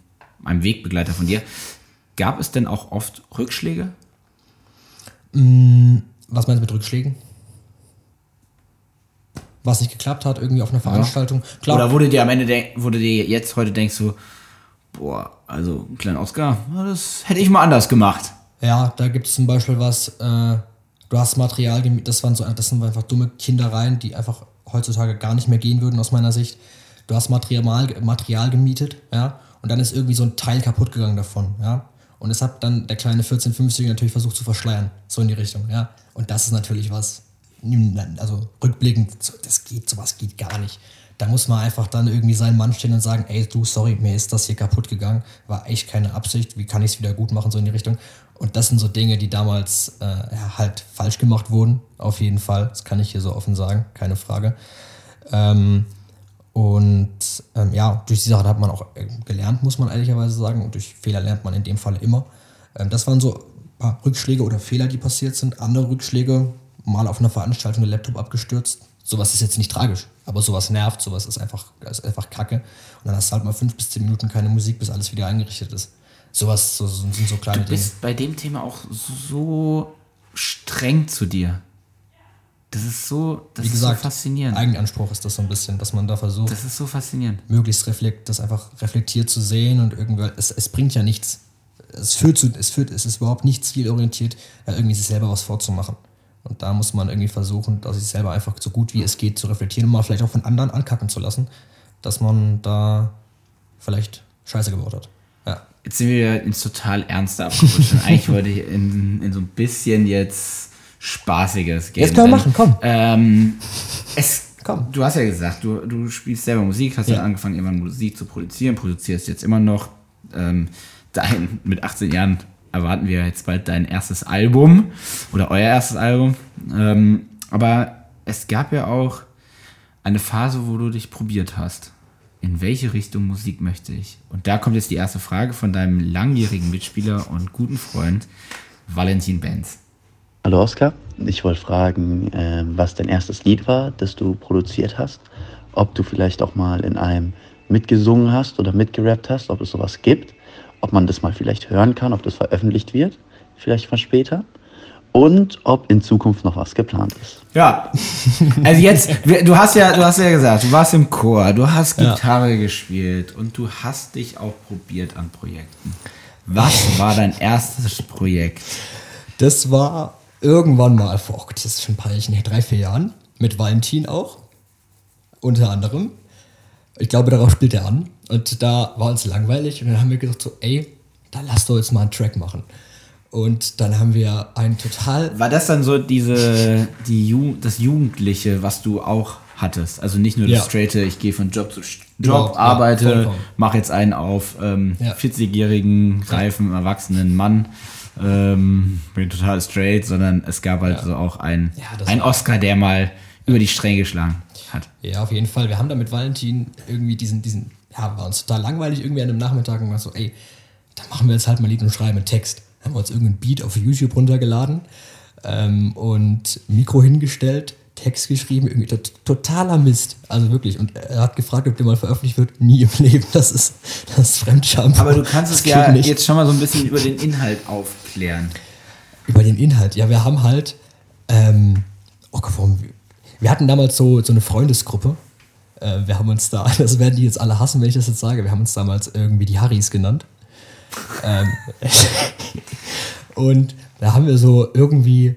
einem Wegbegleiter von dir. Gab es denn auch oft Rückschläge? Was meinst du mit Rückschlägen? Was nicht geklappt hat, irgendwie auf einer Veranstaltung. Klar. Oder wurde dir am Ende, de- wurde dir jetzt heute denkst du, boah, also kleinen Oskar, das hätte ich mal anders gemacht. Ja, da gibt es zum Beispiel was, äh, du hast Material, das waren so das sind einfach dumme Kindereien, die einfach heutzutage gar nicht mehr gehen würden aus meiner Sicht. Du hast Material, Material gemietet, ja, und dann ist irgendwie so ein Teil kaputt gegangen davon, ja. Und das hat dann der kleine vierzehn-fünfzig-Jährige natürlich versucht zu verschleiern, so in die Richtung, ja. Und das ist natürlich was, also rückblickend, das geht, sowas geht gar nicht. Da muss man einfach dann irgendwie seinen Mann stehen und sagen, ey du, sorry, mir ist das hier kaputt gegangen, war echt keine Absicht, wie kann ich es wieder gut machen, so in die Richtung. Und das sind so Dinge, die damals äh, ja, halt falsch gemacht wurden, auf jeden Fall. Das kann ich hier so offen sagen, keine Frage. Ähm, und ähm, ja, durch die Sache hat man auch gelernt, muss man ehrlicherweise sagen. Und durch Fehler lernt man in dem Fall immer. Ähm, das waren so ein paar Rückschläge oder Fehler, die passiert sind. Andere Rückschläge, mal auf einer Veranstaltung der Laptop abgestürzt. Sowas ist jetzt nicht tragisch, aber sowas nervt, sowas ist einfach, ist einfach Kacke. Und dann hast du halt mal fünf bis zehn Minuten keine Musik, bis alles wieder eingerichtet ist. Sowas so, so, sind so kleine Dinge. Du bist Dinge. Bei dem Thema auch so streng zu dir. Das ist so, das Wie gesagt, ist so faszinierend. Eigenanspruch ist das so ein bisschen, dass man da versucht, das ist so faszinierend. möglichst reflekt, das einfach reflektiert zu sehen und irgendwie, es, es bringt ja nichts. Es führt zu, es führt, es ist überhaupt nicht zielorientiert, ja, irgendwie sich selber was vorzumachen. Und da muss man irgendwie versuchen, dass sich selber einfach so gut wie es geht zu reflektieren und mal vielleicht auch von anderen ankacken zu lassen, dass man da vielleicht Scheiße gebaut hat. Ja. Jetzt sind wir ins total Ernste abgerutscht. Eigentlich wollte ich in, in so ein bisschen jetzt Spaßiges gehen. Jetzt können wir machen, komm. Ähm, es, komm. Du hast ja gesagt, du, du spielst selber Musik, hast ja dann angefangen, irgendwann Musik zu produzieren, produzierst jetzt immer noch. Ähm, dein, mit achtzehn Jahren erwarten wir jetzt bald dein erstes Album oder euer erstes Album. Ähm, aber es gab ja auch eine Phase, wo du dich probiert hast. In welche Richtung Musik möchte ich? Und da kommt jetzt die erste Frage von deinem langjährigen Mitspieler und guten Freund Valentin Benz. Hallo Oskar, ich wollte fragen, was dein erstes Lied war, das du produziert hast. Ob du vielleicht auch mal in einem mitgesungen hast oder mitgerappt hast, ob es sowas gibt. Ob man das mal vielleicht hören kann, ob das veröffentlicht wird, vielleicht mal später. Und ob in Zukunft noch was geplant ist. Ja, also jetzt, du hast ja, du hast ja gesagt, du warst im Chor, du hast Gitarre ja. gespielt und du hast dich auch probiert an Projekten. Was war dein erstes Projekt? Das war irgendwann mal vor, oh Gott, das ist schon ein paar Jahre, drei, vier Jahren, mit Valentin auch, unter anderem. Ich glaube, darauf spielt er an. Und da war uns langweilig und dann haben wir gesagt so, ey, da lass doch jetzt mal einen Track machen. Und dann haben wir einen total... War das dann so diese, die Ju- das Jugendliche, was du auch hattest. Also nicht nur das ja. straighte, ich gehe von Job zu Job, ja, arbeite, ja, mache jetzt einen auf ähm, ja. vierzigjährigen, reifen, erwachsenen Mann. Ähm, bin total straight, sondern es gab halt ja. so auch einen, ja, einen Oscar, der mal über die Stränge geschlagen hat. Ja, auf jeden Fall. Wir haben da mit Valentin irgendwie diesen, diesen, ja, war uns total langweilig irgendwie an einem Nachmittag und war so, ey, dann machen wir jetzt halt mal Lied und schreiben einen Text. Haben wir uns irgendeinen Beat auf YouTube runtergeladen ähm, und Mikro hingestellt, Text geschrieben, irgendwie tot, totaler Mist. Also wirklich. Und er hat gefragt, ob der mal veröffentlicht wird. Nie im Leben. Das ist, das ist Fremdscham. Aber du kannst es ja nicht. Jetzt schon mal so ein bisschen über den Inhalt aufklären. Über den Inhalt? Ja, wir haben halt, ähm, oh Gott, warum, wir hatten damals so, so eine Freundesgruppe. Äh, wir haben uns da, das werden die jetzt alle hassen, wenn ich das jetzt sage, wir haben uns damals irgendwie die Harrys genannt. ähm, und da haben wir so irgendwie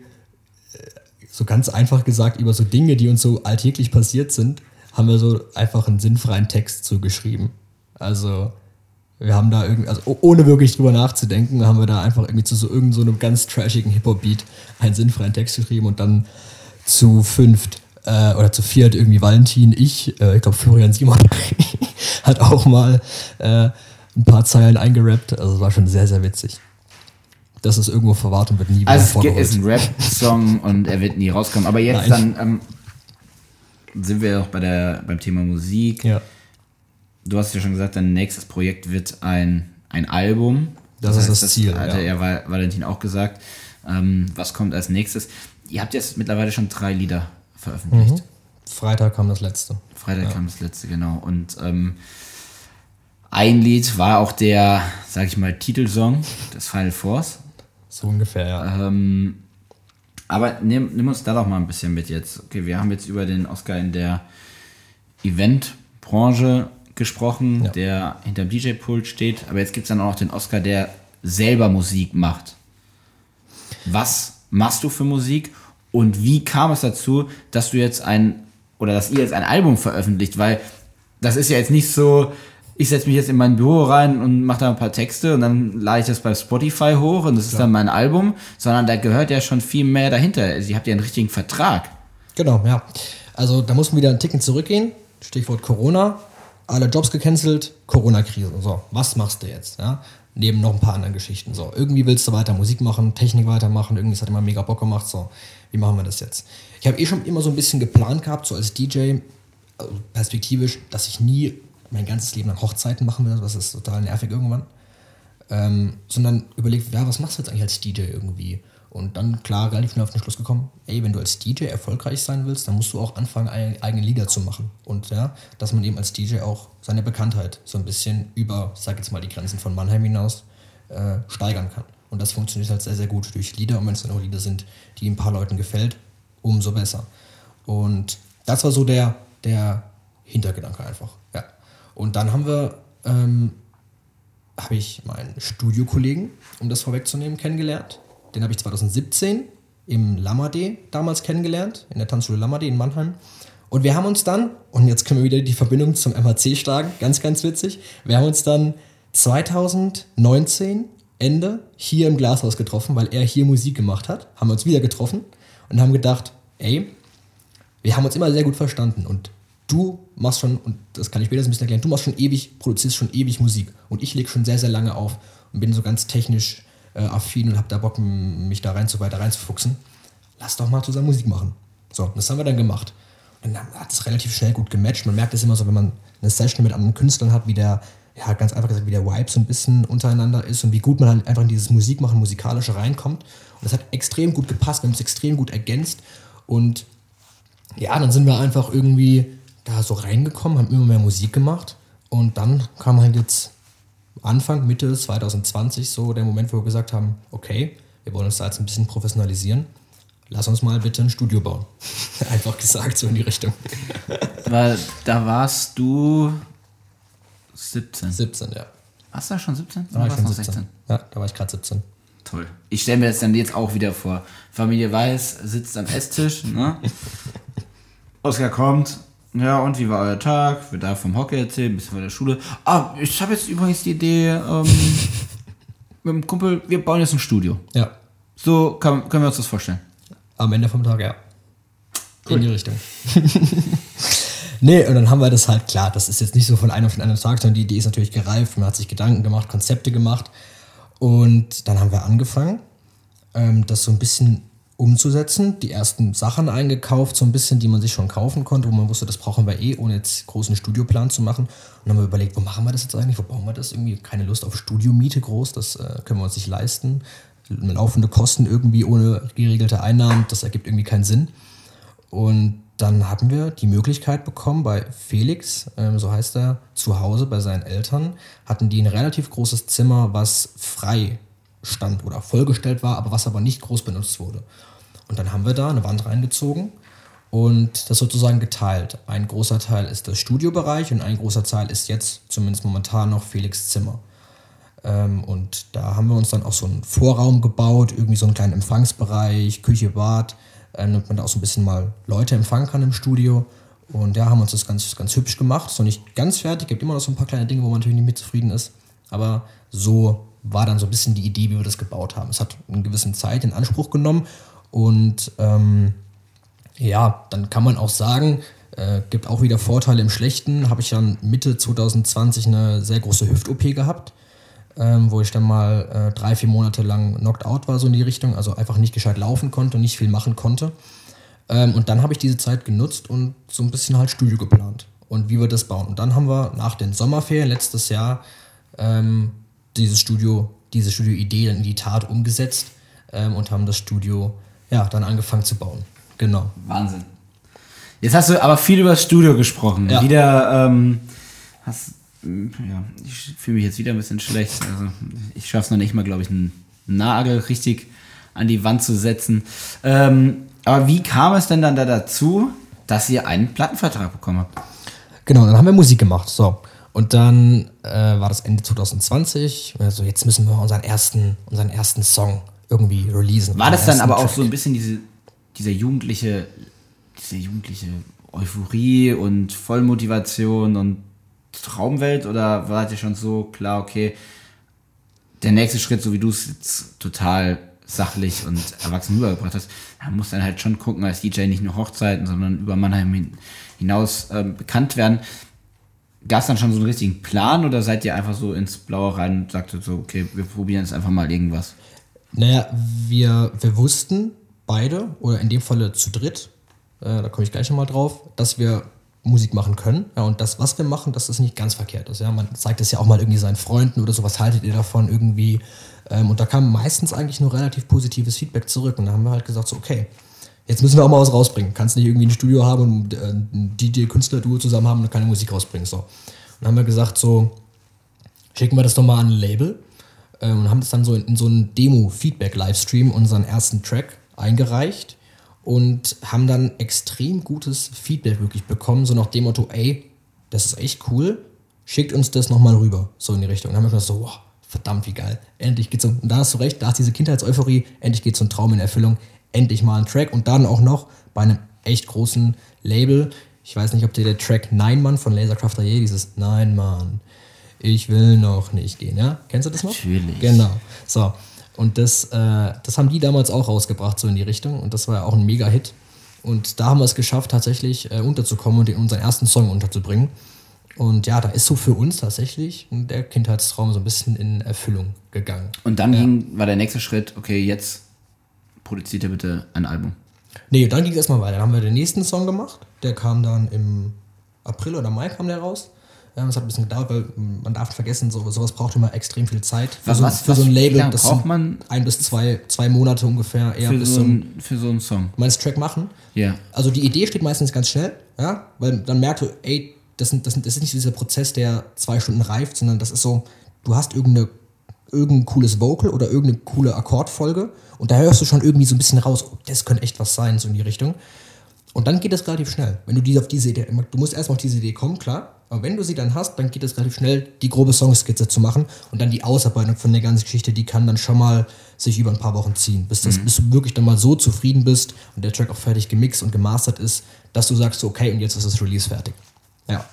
so ganz einfach gesagt über so Dinge, die uns so alltäglich passiert sind, haben wir so einfach einen sinnfreien Text zugeschrieben. Also wir haben da irgendwie, also ohne wirklich drüber nachzudenken, haben wir da einfach irgendwie zu so irgend so einem ganz trashigen Hip-Hop-Beat einen sinnfreien Text geschrieben und dann zu fünft äh, oder zu viert irgendwie Valentin, ich, äh, ich glaube Florian Simon hat auch mal äh, ein paar Zeilen eingerappt, also es war schon sehr, sehr witzig. Das ist irgendwo verwahrt und wird nie wieder vorgeholt. Also es ist ein Rap-Song und er wird nie rauskommen. Aber jetzt Nein. dann ähm, sind wir ja auch bei der, beim Thema Musik. Ja. Du hast ja schon gesagt, dein nächstes Projekt wird ein, ein Album. Das, das ist heißt, das Ziel. Das hatte ja. er Valentin auch gesagt. Ähm, was kommt als nächstes? Ihr habt jetzt mittlerweile schon drei Lieder veröffentlicht. Mhm. Freitag kam das letzte. Freitag ja. kam das letzte, genau. Und ähm, ein Lied war auch der, sag ich mal, Titelsong des Final Fours. So ungefähr, ja. Ähm, aber nimm, nimm uns da doch mal ein bisschen mit jetzt. Okay, wir haben jetzt über den Oscar in der Eventbranche gesprochen, ja. der hinterm D J-Pult steht. Aber jetzt gibt es dann auch noch den Oscar, der selber Musik macht. Was machst du für Musik? Und wie kam es dazu, dass du jetzt ein, oder dass ihr jetzt ein Album veröffentlicht? Weil das ist ja jetzt nicht so... Ich setze mich jetzt in mein Büro rein und mache da ein paar Texte und dann lade ich das bei Spotify hoch und das ist ja. dann mein Album, sondern da gehört ja schon viel mehr dahinter. Also ihr habt ja einen richtigen Vertrag. Genau, ja. Also da muss man wieder einen Ticken zurückgehen. Stichwort Corona. Alle Jobs gecancelt, Corona-Krise. So, was machst du jetzt? Ja? Neben noch ein paar anderen Geschichten. So, irgendwie willst du weiter Musik machen, Technik weitermachen, irgendwie hat immer mega Bock gemacht. So, wie machen wir das jetzt? Ich habe eh schon immer so ein bisschen geplant gehabt, so als D J, also perspektivisch, dass ich nie mein ganzes Leben lang Hochzeiten machen will, das ist total nervig irgendwann. Ähm, sondern überlegt, ja, was machst du jetzt eigentlich als D J irgendwie? Und dann, klar, relativ schnell auf den Schluss gekommen, ey, wenn du als D J erfolgreich sein willst, dann musst du auch anfangen, eigene Lieder zu machen. Und ja, dass man eben als D J auch seine Bekanntheit so ein bisschen über, sag jetzt mal, die Grenzen von Mannheim hinaus äh, steigern kann. Und das funktioniert halt sehr, sehr gut durch Lieder. Und wenn es dann auch Lieder sind, die ein paar Leuten gefällt, umso besser. Und das war so der, der Hintergedanke einfach, ja. Und dann haben wir, ähm, habe ich meinen Studiokollegen, um das vorwegzunehmen, kennengelernt. Den habe ich zwanzig siebzehn im Lamadé damals kennengelernt, in der Tanzschule Lamadé in Mannheim. Und wir haben uns dann, und jetzt können wir wieder die Verbindung zum M H C schlagen, ganz, ganz witzig, wir haben uns dann zwanzig neunzehn Ende hier im Glashaus getroffen, weil er hier Musik gemacht hat, haben wir uns wieder getroffen und haben gedacht, ey, wir haben uns immer sehr gut verstanden und du machst schon, und das kann ich später ein bisschen erklären, du machst schon ewig, produzierst schon ewig Musik und ich lege schon sehr, sehr lange auf und bin so ganz technisch äh, affin und habe da Bock, mich da rein zu weiter reinzufuchsen. Lass doch mal zusammen Musik machen. So, und das haben wir dann gemacht. Und dann hat es relativ schnell gut gematcht. Man merkt es immer so, wenn man eine Session mit anderen Künstlern hat, wie der, ja, ganz einfach gesagt, wie der Vibe so ein bisschen untereinander ist und wie gut man halt einfach in dieses Musikmachen, Musikalische reinkommt. Und das hat extrem gut gepasst, wir haben es extrem gut ergänzt und ja, dann sind wir einfach irgendwie da so reingekommen, haben immer mehr Musik gemacht und dann kam halt jetzt Anfang, Mitte zwanzig zwanzig so der Moment, wo wir gesagt haben, okay, wir wollen uns da jetzt ein bisschen professionalisieren, lass uns mal bitte ein Studio bauen. Einfach gesagt, so in die Richtung. Weil da warst du siebzehn. siebzehn, ja. Warst du da schon siebzehn? Da war ich schon siebzehn. Ja, da war ich gerade siebzehn. Toll. Ich stelle mir das dann jetzt auch wieder vor. Familie Weiß sitzt am Esstisch, ne? Oskar kommt. Ja, und wie war euer Tag? Wir darf vom Hockey erzählen, ein bisschen von der Schule. Ah, ich habe jetzt übrigens die Idee, ähm, mit dem Kumpel, wir bauen jetzt ein Studio. Ja. So kann, können wir uns das vorstellen. Am Ende vom Tag, ja. Cool. In die Richtung. Nee, und dann haben wir das halt, klar, das ist jetzt nicht so von einem auf den anderen Tag, sondern die Idee ist natürlich gereift, man hat sich Gedanken gemacht, Konzepte gemacht und dann haben wir angefangen, das so ein bisschen umzusetzen, die ersten Sachen eingekauft, so ein bisschen, die man sich schon kaufen konnte, wo man wusste, das brauchen wir eh, ohne jetzt großen Studioplan zu machen. Und dann haben wir überlegt, wo machen wir das jetzt eigentlich, wo brauchen wir das irgendwie, keine Lust auf Studiomiete groß, das äh, können wir uns nicht leisten, laufende Kosten irgendwie ohne geregelte Einnahmen, das ergibt irgendwie keinen Sinn. Und dann hatten wir die Möglichkeit bekommen, bei Felix, ähm, so heißt er, zu Hause bei seinen Eltern, hatten die ein relativ großes Zimmer, was frei stand oder vollgestellt war, aber was aber nicht groß benutzt wurde. Und dann haben wir da eine Wand reingezogen und das sozusagen geteilt. Ein großer Teil ist der Studiobereich und ein großer Teil ist jetzt, zumindest momentan, noch Felix' Zimmer. Ähm, und da haben wir uns dann auch so einen Vorraum gebaut, irgendwie so einen kleinen Empfangsbereich, Küche, Bad, äh, damit man da auch so ein bisschen mal Leute empfangen kann im Studio. Und ja, haben uns das ganz, ganz hübsch gemacht. Ist noch nicht ganz fertig, gibt immer noch so ein paar kleine Dinge, wo man natürlich nicht mit zufrieden ist. Aber so war dann so ein bisschen die Idee, wie wir das gebaut haben. Es hat eine gewisse Zeit in Anspruch genommen und ähm, ja, dann kann man auch sagen, äh, gibt auch wieder Vorteile im Schlechten. Habe ich dann Mitte zwanzig zwanzig eine sehr große Hüft-O P gehabt, ähm, wo ich dann mal äh, drei, vier Monate lang knocked out war, so in die Richtung, also einfach nicht gescheit laufen konnte und nicht viel machen konnte. Ähm, und dann habe ich diese Zeit genutzt und so ein bisschen halt Studio geplant und wie wir das bauen. Und dann haben wir nach den Sommerferien letztes Jahr ähm, dieses Studio, diese Studio-Idee dann in die Tat umgesetzt ähm, und haben das Studio ja, dann angefangen zu bauen. Genau. Wahnsinn. Jetzt hast du aber viel über das Studio gesprochen. Ja. Wieder, ähm, hast, ja, ich fühle mich jetzt wieder ein bisschen schlecht. Also ich schaffe es noch nicht mal, glaube ich, einen Nagel richtig an die Wand zu setzen. Ähm, aber wie kam es denn dann da dazu, dass ihr einen Plattenvertrag bekommen habt? Genau, dann haben wir Musik gemacht. So. Und dann äh, war das Ende zwanzig zwanzig, also jetzt müssen wir unseren ersten, unseren ersten Song irgendwie releasen. War das dann aber Track. Auch so ein bisschen diese, diese, jugendliche, diese jugendliche Euphorie und Vollmotivation und Traumwelt? Oder war das ja schon so klar, okay, der nächste Schritt, so wie du es jetzt total sachlich und erwachsen rübergebracht hast, man muss dann halt schon gucken, als D J nicht nur Hochzeiten, sondern über Mannheim hinaus äh, bekannt werden. Gab es dann schon so einen richtigen Plan oder seid ihr einfach so ins Blaue rein und sagtet so, okay, wir probieren jetzt einfach mal irgendwas? Naja, wir, wir wussten beide, oder in dem Falle zu dritt, äh, da komme ich gleich nochmal drauf, dass wir Musik machen können. Ja, und das, was wir machen, dass das nicht ganz verkehrt ist. Ja? Man zeigt es ja auch mal irgendwie seinen Freunden oder so, was haltet ihr davon irgendwie? Ähm, und da kam meistens eigentlich nur relativ positives Feedback zurück. Und da haben wir halt gesagt so, okay, jetzt müssen wir auch mal was rausbringen. Kannst nicht irgendwie ein Studio haben und ein D J-Künstler-Duo zusammen haben und keine Musik rausbringen. So. Und dann haben wir gesagt, so, schicken wir das doch mal an ein Label ähm, und haben das dann so in, in so einen Demo-Feedback-Livestream, unseren ersten Track, eingereicht und haben dann extrem gutes Feedback wirklich bekommen, so nach dem Motto, ey, das ist echt cool, schickt uns das nochmal rüber, so in die Richtung. Und dann haben wir gesagt, so, wow, verdammt, wie geil, endlich geht's um, und da hast du recht, da ist diese Kindheitseuphorie, endlich geht's um Traum in Erfüllung, endlich mal ein Track und dann auch noch bei einem echt großen Label. Ich weiß nicht, ob dir der Track Nein Mann von Lasercrafter je, dieses Nein Mann, ich will noch nicht gehen, ja? Kennst du das noch? Natürlich. Genau. So. Und das, äh, das haben die damals auch rausgebracht, so in die Richtung. Und das war ja auch ein Mega-Hit. Und da haben wir es geschafft, tatsächlich äh, unterzukommen und in unseren ersten Song unterzubringen. Und ja, da ist so für uns tatsächlich der Kindheitstraum so ein bisschen in Erfüllung gegangen. Und dann ja. ging, war der nächste Schritt, okay, jetzt produziert ihr bitte ein Album? Nee, dann ging es erstmal weiter. Dann haben wir den nächsten Song gemacht. Der kam dann im April oder Mai kam der raus. Das hat ein bisschen gedauert, weil man darf nicht vergessen, so, sowas braucht immer extrem viel Zeit. Für, was, so, was, für was so ein Label, klar, das braucht man ein bis zwei, zwei Monate ungefähr. Eher für, bis so ein, für so einen Song. Meinst Track machen? Ja. Yeah. Also die Idee steht meistens ganz schnell, ja, weil dann merkst du, ey, das, das, das ist nicht dieser Prozess, der zwei Stunden reift, sondern das ist so, du hast irgendeine irgendein cooles Vocal oder irgendeine coole Akkordfolge und da hörst du schon irgendwie so ein bisschen raus, oh, das könnte echt was sein, so in die Richtung. Und dann geht das relativ schnell. Wenn du die auf diese Idee, du musst erstmal auf diese Idee kommen, klar, aber wenn du sie dann hast, dann geht es relativ schnell, die grobe Songskizze zu machen und dann die Ausarbeitung von der ganzen Geschichte, die kann dann schon mal sich über ein paar Wochen ziehen, bis, das, mhm. bis du wirklich dann mal so zufrieden bist und der Track auch fertig gemixt und gemastert ist, dass du sagst, okay, und jetzt ist das Release fertig. Ja.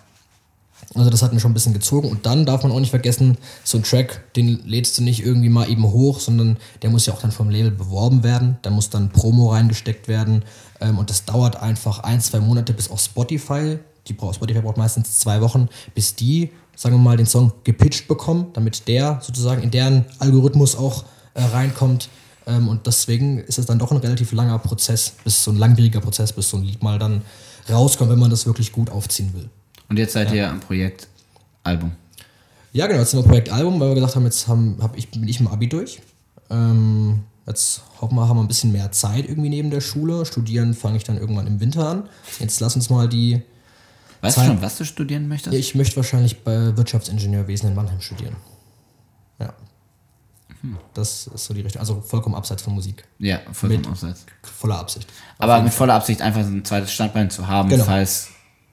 Also das hat mir schon ein bisschen gezogen und dann darf man auch nicht vergessen, so ein Track, den lädst du nicht irgendwie mal eben hoch, sondern der muss ja auch dann vom Label beworben werden, da muss dann Promo reingesteckt werden und das dauert einfach ein, zwei Monate, bis auch Spotify die braucht Spotify braucht meistens zwei Wochen, bis die, sagen wir mal, den Song gepitcht bekommen, damit der sozusagen in deren Algorithmus auch äh, reinkommt. Ähm, und deswegen ist es dann doch ein relativ langer Prozess, bis so ein langwieriger Prozess, bis so ein Lied mal dann rauskommt, wenn man das wirklich gut aufziehen will. Und jetzt seid ja. ihr am Projekt Album. Ja, genau, jetzt sind wir am Projekt Album, weil wir gesagt haben, jetzt haben, hab ich, bin ich im Abi durch. Ähm, jetzt hoffen wir, haben wir ein bisschen mehr Zeit irgendwie neben der Schule. Studieren fange ich dann irgendwann im Winter an. Jetzt lass uns mal die... Weißt Zeit, du schon, was du studieren möchtest? Ich möchte wahrscheinlich bei Wirtschaftsingenieurwesen in Mannheim studieren. Ja. Hm. Das ist so die Richtung. Also vollkommen abseits von Musik. Ja, vollkommen mit abseits. Voller Absicht. Aber mit voller Absicht einfach ein zweites Standbein zu haben, genau. Falls...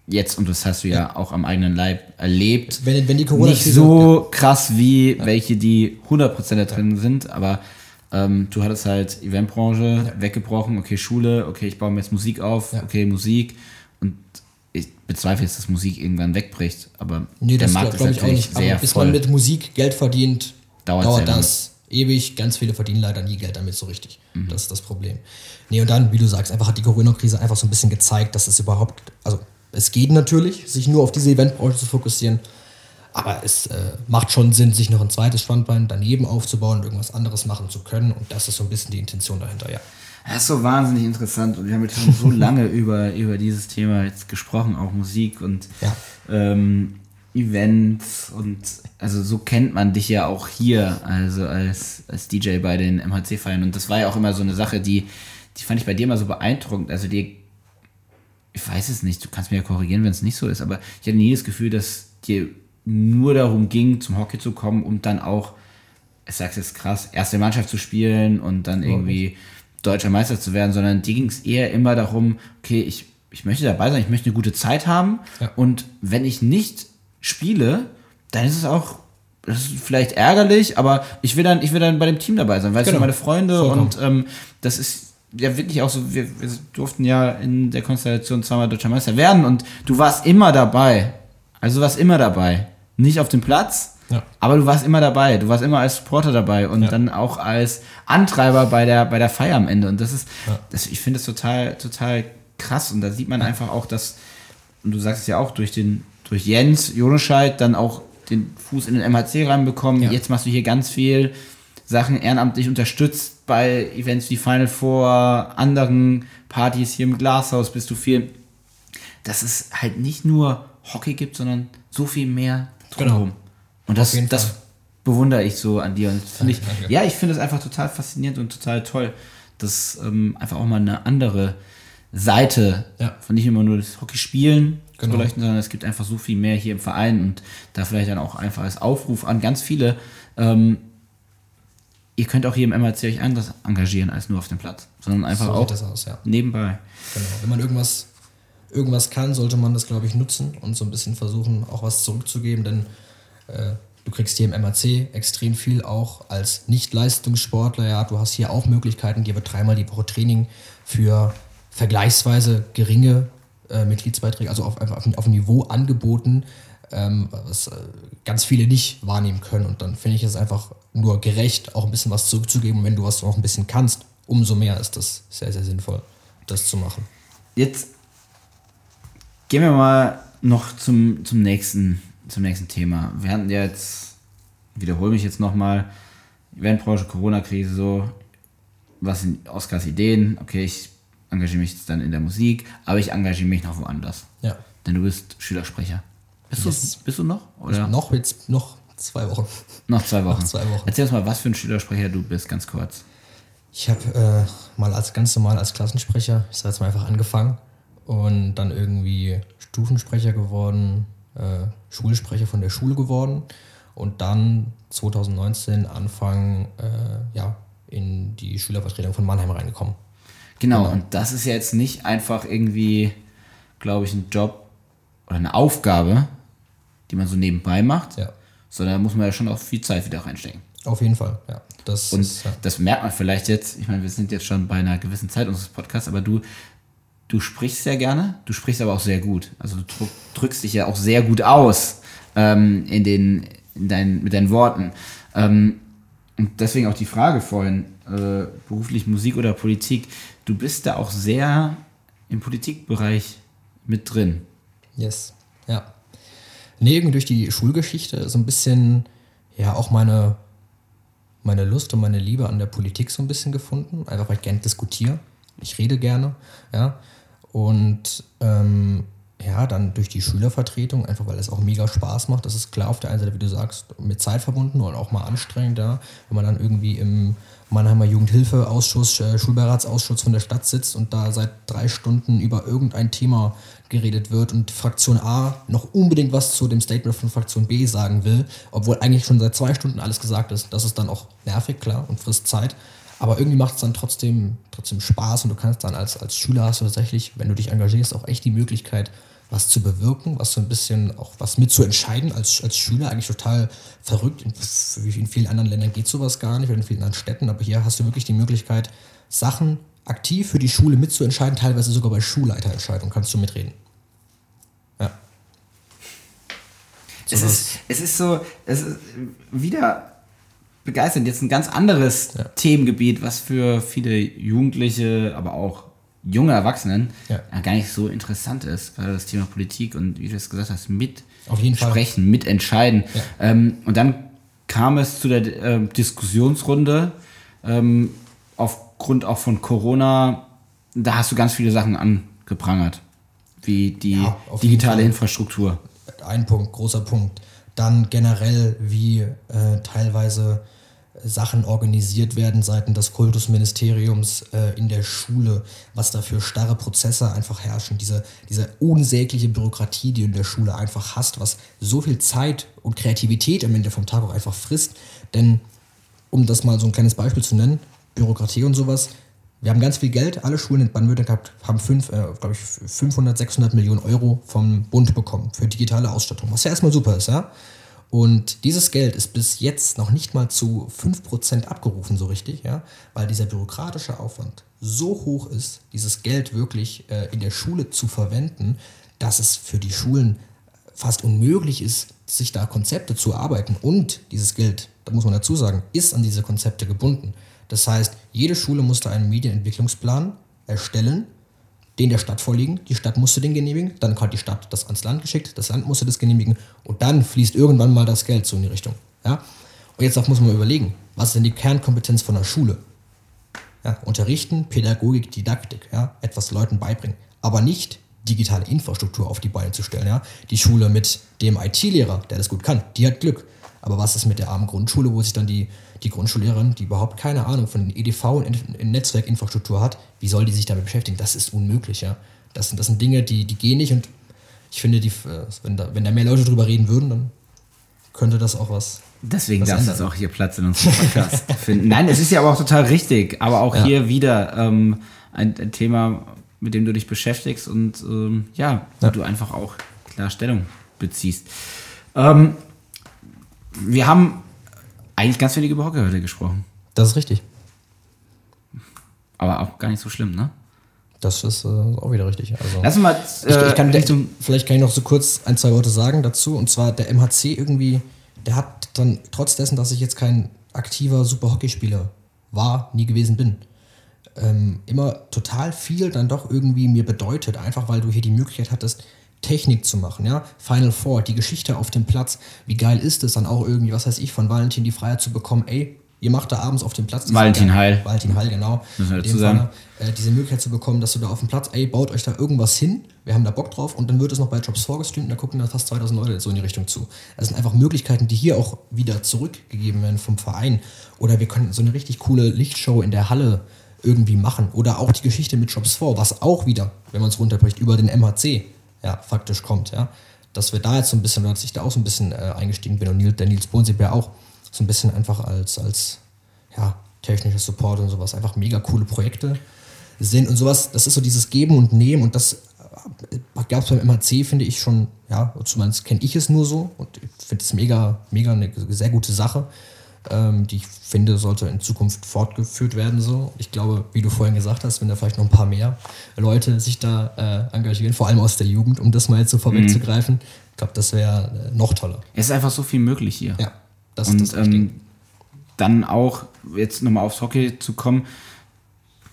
Jetzt, und das hast du ja, ja auch am eigenen Leib erlebt, wenn, wenn die Corona-Krise nicht so ja. krass wie ja. welche, die hundert Prozent da drin ja. sind, aber ähm, du hattest halt Eventbranche, ja. weggebrochen, okay, Schule, okay, ich baue mir jetzt Musik auf, ja. okay, Musik, und ich bezweifle jetzt, dass Musik irgendwann wegbricht, aber nee, der Markt glaub, ist glaub natürlich auch nicht. Sehr aber bis voll. Man mit Musik Geld verdient, dauert, dauert das ewig, ganz viele verdienen leider nie Geld damit so richtig. Mhm. Das ist das Problem. Nee, und dann, wie du sagst, einfach hat die Corona-Krise einfach so ein bisschen gezeigt, dass es überhaupt, also es geht natürlich, sich nur auf diese Eventbranche zu fokussieren, aber es äh, macht schon Sinn, sich noch ein zweites Standbein daneben aufzubauen und irgendwas anderes machen zu können, und das ist so ein bisschen die Intention dahinter, ja. Das ist so wahnsinnig interessant, und wir haben jetzt schon so lange über, über dieses Thema jetzt gesprochen, auch Musik und ja. ähm, Events, und also so kennt man dich ja auch hier, also als, als D J bei den M H C-Feiern, und das war ja auch immer so eine Sache, die, die fand ich bei dir immer so beeindruckend, also die ich weiß es nicht, du kannst mir ja korrigieren, wenn es nicht so ist, aber ich hatte nie das Gefühl, dass dir nur darum ging, zum Hockey zu kommen, um dann auch, ich sag's jetzt krass, erste Mannschaft zu spielen und dann irgendwie deutscher Meister zu werden, sondern dir ging es eher immer darum, okay, ich, ich möchte dabei sein, ich möchte eine gute Zeit haben, ja. und wenn ich nicht spiele, dann ist es auch, das ist vielleicht ärgerlich, aber ich will dann, ich will dann bei dem Team dabei sein, weil es sind meine Freunde vollkommen. Und ähm, das ist ja wirklich auch so, wir, wir durften ja in der Konstellation zweimal Deutscher Meister werden, und du warst immer dabei. Also du warst immer dabei. Nicht auf dem Platz, ja. aber du warst immer dabei. Du warst immer als Supporter dabei und ja. dann auch als Antreiber bei der, bei der Feier am Ende. Und das ist, ja. das, ich finde das total, total krass. Und da sieht man ja. einfach auch, dass, und du sagst es ja auch, durch den, durch Jens Jonescheid dann auch den Fuß in den M H C reinbekommen. Ja. Jetzt machst du hier ganz viel Sachen ehrenamtlich unterstützt bei Events wie Final Four, anderen Partys hier im Glashaus, bist du viel, dass es halt nicht nur Hockey gibt, sondern so viel mehr drumherum. Genau. Und das, das bewundere ich so an dir. Und find ich, ja, ich finde es einfach total faszinierend und total toll, dass ähm, einfach auch mal eine andere Seite ja. von nicht immer nur das Hockey spielen genau. zu beleuchten, sondern es gibt einfach so viel mehr hier im Verein, und da vielleicht dann auch einfach als Aufruf an ganz viele, ähm, ihr könnt auch hier im M H C euch anders engagieren als nur auf dem Platz, sondern einfach so auch das aus, ja. nebenbei. Genau. Wenn man irgendwas, irgendwas kann, sollte man das, glaube ich, nutzen und so ein bisschen versuchen, auch was zurückzugeben, denn äh, du kriegst hier im M H C extrem viel auch als Nicht-Leistungssportler. Ja, du hast hier auch Möglichkeiten, dir wird dreimal die Woche Training für vergleichsweise geringe äh, Mitgliedsbeiträge, also auf, einfach auf, auf ein Niveau angeboten, Ähm, was äh, ganz viele nicht wahrnehmen können, und dann finde ich es einfach nur gerecht, auch ein bisschen was zurückzugeben, und wenn du was auch ein bisschen kannst, umso mehr ist das sehr, sehr sinnvoll, das zu machen. Jetzt gehen wir mal noch zum, zum nächsten, zum nächsten Thema. Wir hatten ja jetzt, wiederhole mich jetzt nochmal, Eventbranche, Corona-Krise, so, was sind Oskars Ideen? Okay, ich engagiere mich jetzt dann in der Musik, aber ich engagiere mich noch woanders. Ja. Denn du bist Schülersprecher. Bist, yes. du, bist du noch? Oder? Noch jetzt, noch zwei Wochen. Noch zwei Wochen. Noch zwei Wochen. Erzähl uns mal, was für ein Schülersprecher du bist, ganz kurz. Ich habe äh, mal als ganz normal als Klassensprecher, ich sage jetzt mal einfach angefangen, und dann irgendwie Stufensprecher geworden, äh, Schulsprecher von der Schule geworden, und dann zwanzig neunzehn Anfang äh, ja, in die Schülervertretung von Mannheim reingekommen. Genau, genau, und das ist ja jetzt nicht einfach irgendwie, glaube ich, ein Job oder eine Aufgabe, die man so nebenbei macht, ja. sondern da muss man ja schon auch viel Zeit wieder reinstecken. Auf jeden Fall, ja. Das und ist, ja. das merkt man vielleicht jetzt, ich meine, wir sind jetzt schon bei einer gewissen Zeit unseres Podcasts, aber du, du sprichst sehr gerne, du sprichst aber auch sehr gut. Also du drückst dich ja auch sehr gut aus ähm, in den, in dein, mit deinen Worten. Ähm, und deswegen auch die Frage vorhin, äh, beruflich Musik oder Politik, du bist da auch sehr im Politikbereich mit drin. Yes, ja. Nee, irgendwie durch die Schulgeschichte so ein bisschen, ja, auch meine, meine Lust und meine Liebe an der Politik so ein bisschen gefunden. Einfach, weil ich gerne diskutiere. Ich rede gerne, ja. Und ähm, ja, dann durch die Schülervertretung, einfach weil es auch mega Spaß macht. Das ist klar auf der einen Seite, wie du sagst, mit Zeit verbunden und auch mal anstrengend, ja. Wenn man dann irgendwie im Mannheimer Jugendhilfeausschuss, äh, Schulbeiratsausschuss von der Stadt sitzt und da seit drei Stunden über irgendein Thema geredet wird und Fraktion A noch unbedingt was zu dem Statement von Fraktion B sagen will, obwohl eigentlich schon seit zwei Stunden alles gesagt ist. Das ist dann auch nervig, klar, und frisst Zeit. Aber irgendwie macht es dann trotzdem, trotzdem Spaß und du kannst dann als, als Schüler hast du tatsächlich, wenn du dich engagierst, auch echt die Möglichkeit, was zu bewirken, was so ein bisschen auch was mitzuentscheiden als, als Schüler, eigentlich total verrückt. In, in vielen anderen Ländern geht sowas gar nicht, oder in vielen anderen Städten, aber hier hast du wirklich die Möglichkeit, Sachen aktiv für die Schule mitzuentscheiden, teilweise sogar bei Schulleiterentscheidungen kannst du mitreden. Ja. So es, ist, es ist so, es ist wieder begeisternd, jetzt ein ganz anderes ja. Themengebiet, was für viele Jugendliche, aber auch junge Erwachsenen ja. gar nicht so interessant ist, gerade das Thema Politik und wie du es gesagt hast, mit Auf jeden sprechen, Fall. Mitentscheiden. Ja. Ähm, und dann kam es zu der äh, Diskussionsrunde ähm, aufgrund auch von Corona. Da hast du ganz viele Sachen angeprangert, wie die ja, digitale Infrastruktur. Ein Punkt, großer Punkt. Dann generell, wie äh, teilweise Sachen organisiert werden seitens des Kultusministeriums äh, in der Schule, was da für starre Prozesse einfach herrschen, diese, diese unsägliche Bürokratie, die du in der Schule einfach hast, was so viel Zeit und Kreativität am Ende vom Tag auch einfach frisst. Denn, um das mal so ein kleines Beispiel zu nennen, Bürokratie und sowas, wir haben ganz viel Geld, alle Schulen in Baden-Württemberg haben fünf, äh, glaube ich, fünfhundert, sechshundert Millionen Euro vom Bund bekommen für digitale Ausstattung, was ja erstmal super ist, ja. Und dieses Geld ist bis jetzt noch nicht mal zu fünf Prozent abgerufen, so richtig, ja, weil dieser bürokratische Aufwand so hoch ist, dieses Geld wirklich äh, in der Schule zu verwenden, dass es für die Schulen fast unmöglich ist, sich da Konzepte zu erarbeiten. Und dieses Geld, da muss man dazu sagen, ist an diese Konzepte gebunden. Das heißt, jede Schule musste einen Medienentwicklungsplan erstellen, den der Stadt vorliegen, die Stadt musste den genehmigen, dann hat die Stadt das ans Land geschickt, das Land musste das genehmigen und dann fließt irgendwann mal das Geld so in die Richtung. Ja? Und jetzt auch muss man überlegen, was ist denn die Kernkompetenz von der Schule? Ja, unterrichten, Pädagogik, Didaktik, ja? Etwas Leuten beibringen, aber nicht digitale Infrastruktur auf die Beine zu stellen. Ja? Die Schule mit dem I T-Lehrer, der das gut kann, die hat Glück. Aber was ist mit der armen Grundschule, wo sich dann die, die Grundschullehrerin, die überhaupt keine Ahnung von E D V und Netzwerkinfrastruktur hat, wie soll die sich damit beschäftigen? Das ist unmöglich, ja. Das sind, das sind Dinge, die, die gehen nicht und ich finde, die, wenn, da, wenn da mehr Leute drüber reden würden, dann könnte das auch was Deswegen was darf ändern. Das auch hier Platz in unserem Podcast finden. Nein, es ist ja aber auch total richtig, aber auch ja. hier wieder ähm, ein, ein Thema, mit dem du dich beschäftigst und ähm, ja, wo ja. du einfach auch klar Stellung beziehst. Ähm, Wir haben eigentlich ganz wenig über Hockey heute gesprochen. Das ist richtig. Aber auch gar nicht so schlimm, ne? Das ist äh, auch wieder richtig. Also, lass mal. Äh, ich, ich kann, der, vielleicht kann ich noch so kurz ein, zwei Worte sagen dazu. Und zwar der M H C irgendwie, der hat dann, trotz dessen, dass ich jetzt kein aktiver Super-Hockeyspieler war, nie gewesen bin, ähm, immer total viel dann doch irgendwie mir bedeutet. Einfach weil du hier die Möglichkeit hattest, Technik zu machen, ja, Final Four, die Geschichte auf dem Platz, wie geil ist es dann auch irgendwie, was weiß ich, von Valentin die Freiheit zu bekommen, ey, ihr macht da abends auf dem Platz. Valentin Heil. Valentin Heil, genau. Müssen wir dazu sagen. Fall, äh, diese Möglichkeit zu bekommen, dass du da auf dem Platz, ey, baut euch da irgendwas hin, wir haben da Bock drauf und dann wird es noch bei Jobs vorgestreamt und da gucken dann fast zweitausend Leute so in die Richtung zu. Das sind einfach Möglichkeiten, die hier auch wieder zurückgegeben werden vom Verein. Oder wir können so eine richtig coole Lichtshow in der Halle irgendwie machen. Oder auch die Geschichte mit Jobs vor, was auch wieder, wenn man es runterbricht, über den M H C ja, faktisch kommt, ja, dass wir da jetzt so ein bisschen, dass ich da auch so ein bisschen äh, eingestiegen bin und Nils, der Niels Bonzi ja auch so ein bisschen einfach als, als ja, technischer Support und sowas, einfach mega coole Projekte sind und sowas, das ist so dieses Geben und Nehmen und das gab es beim M H C, finde ich schon, ja, zumindest kenne ich es nur so und ich finde es mega, mega eine sehr gute Sache, ähm, die ich finde, sollte in Zukunft fortgeführt werden, so. Ich glaube, wie du vorhin gesagt hast, wenn da vielleicht noch ein paar mehr Leute sich da äh, engagieren, vor allem aus der Jugend, um das mal jetzt so vorwegzugreifen, ich glaube, das wäre äh, noch toller. Es ist einfach so viel möglich hier. Ja, das und, ist das Richtige. Ähm, dann auch, jetzt nochmal aufs Hockey zu kommen,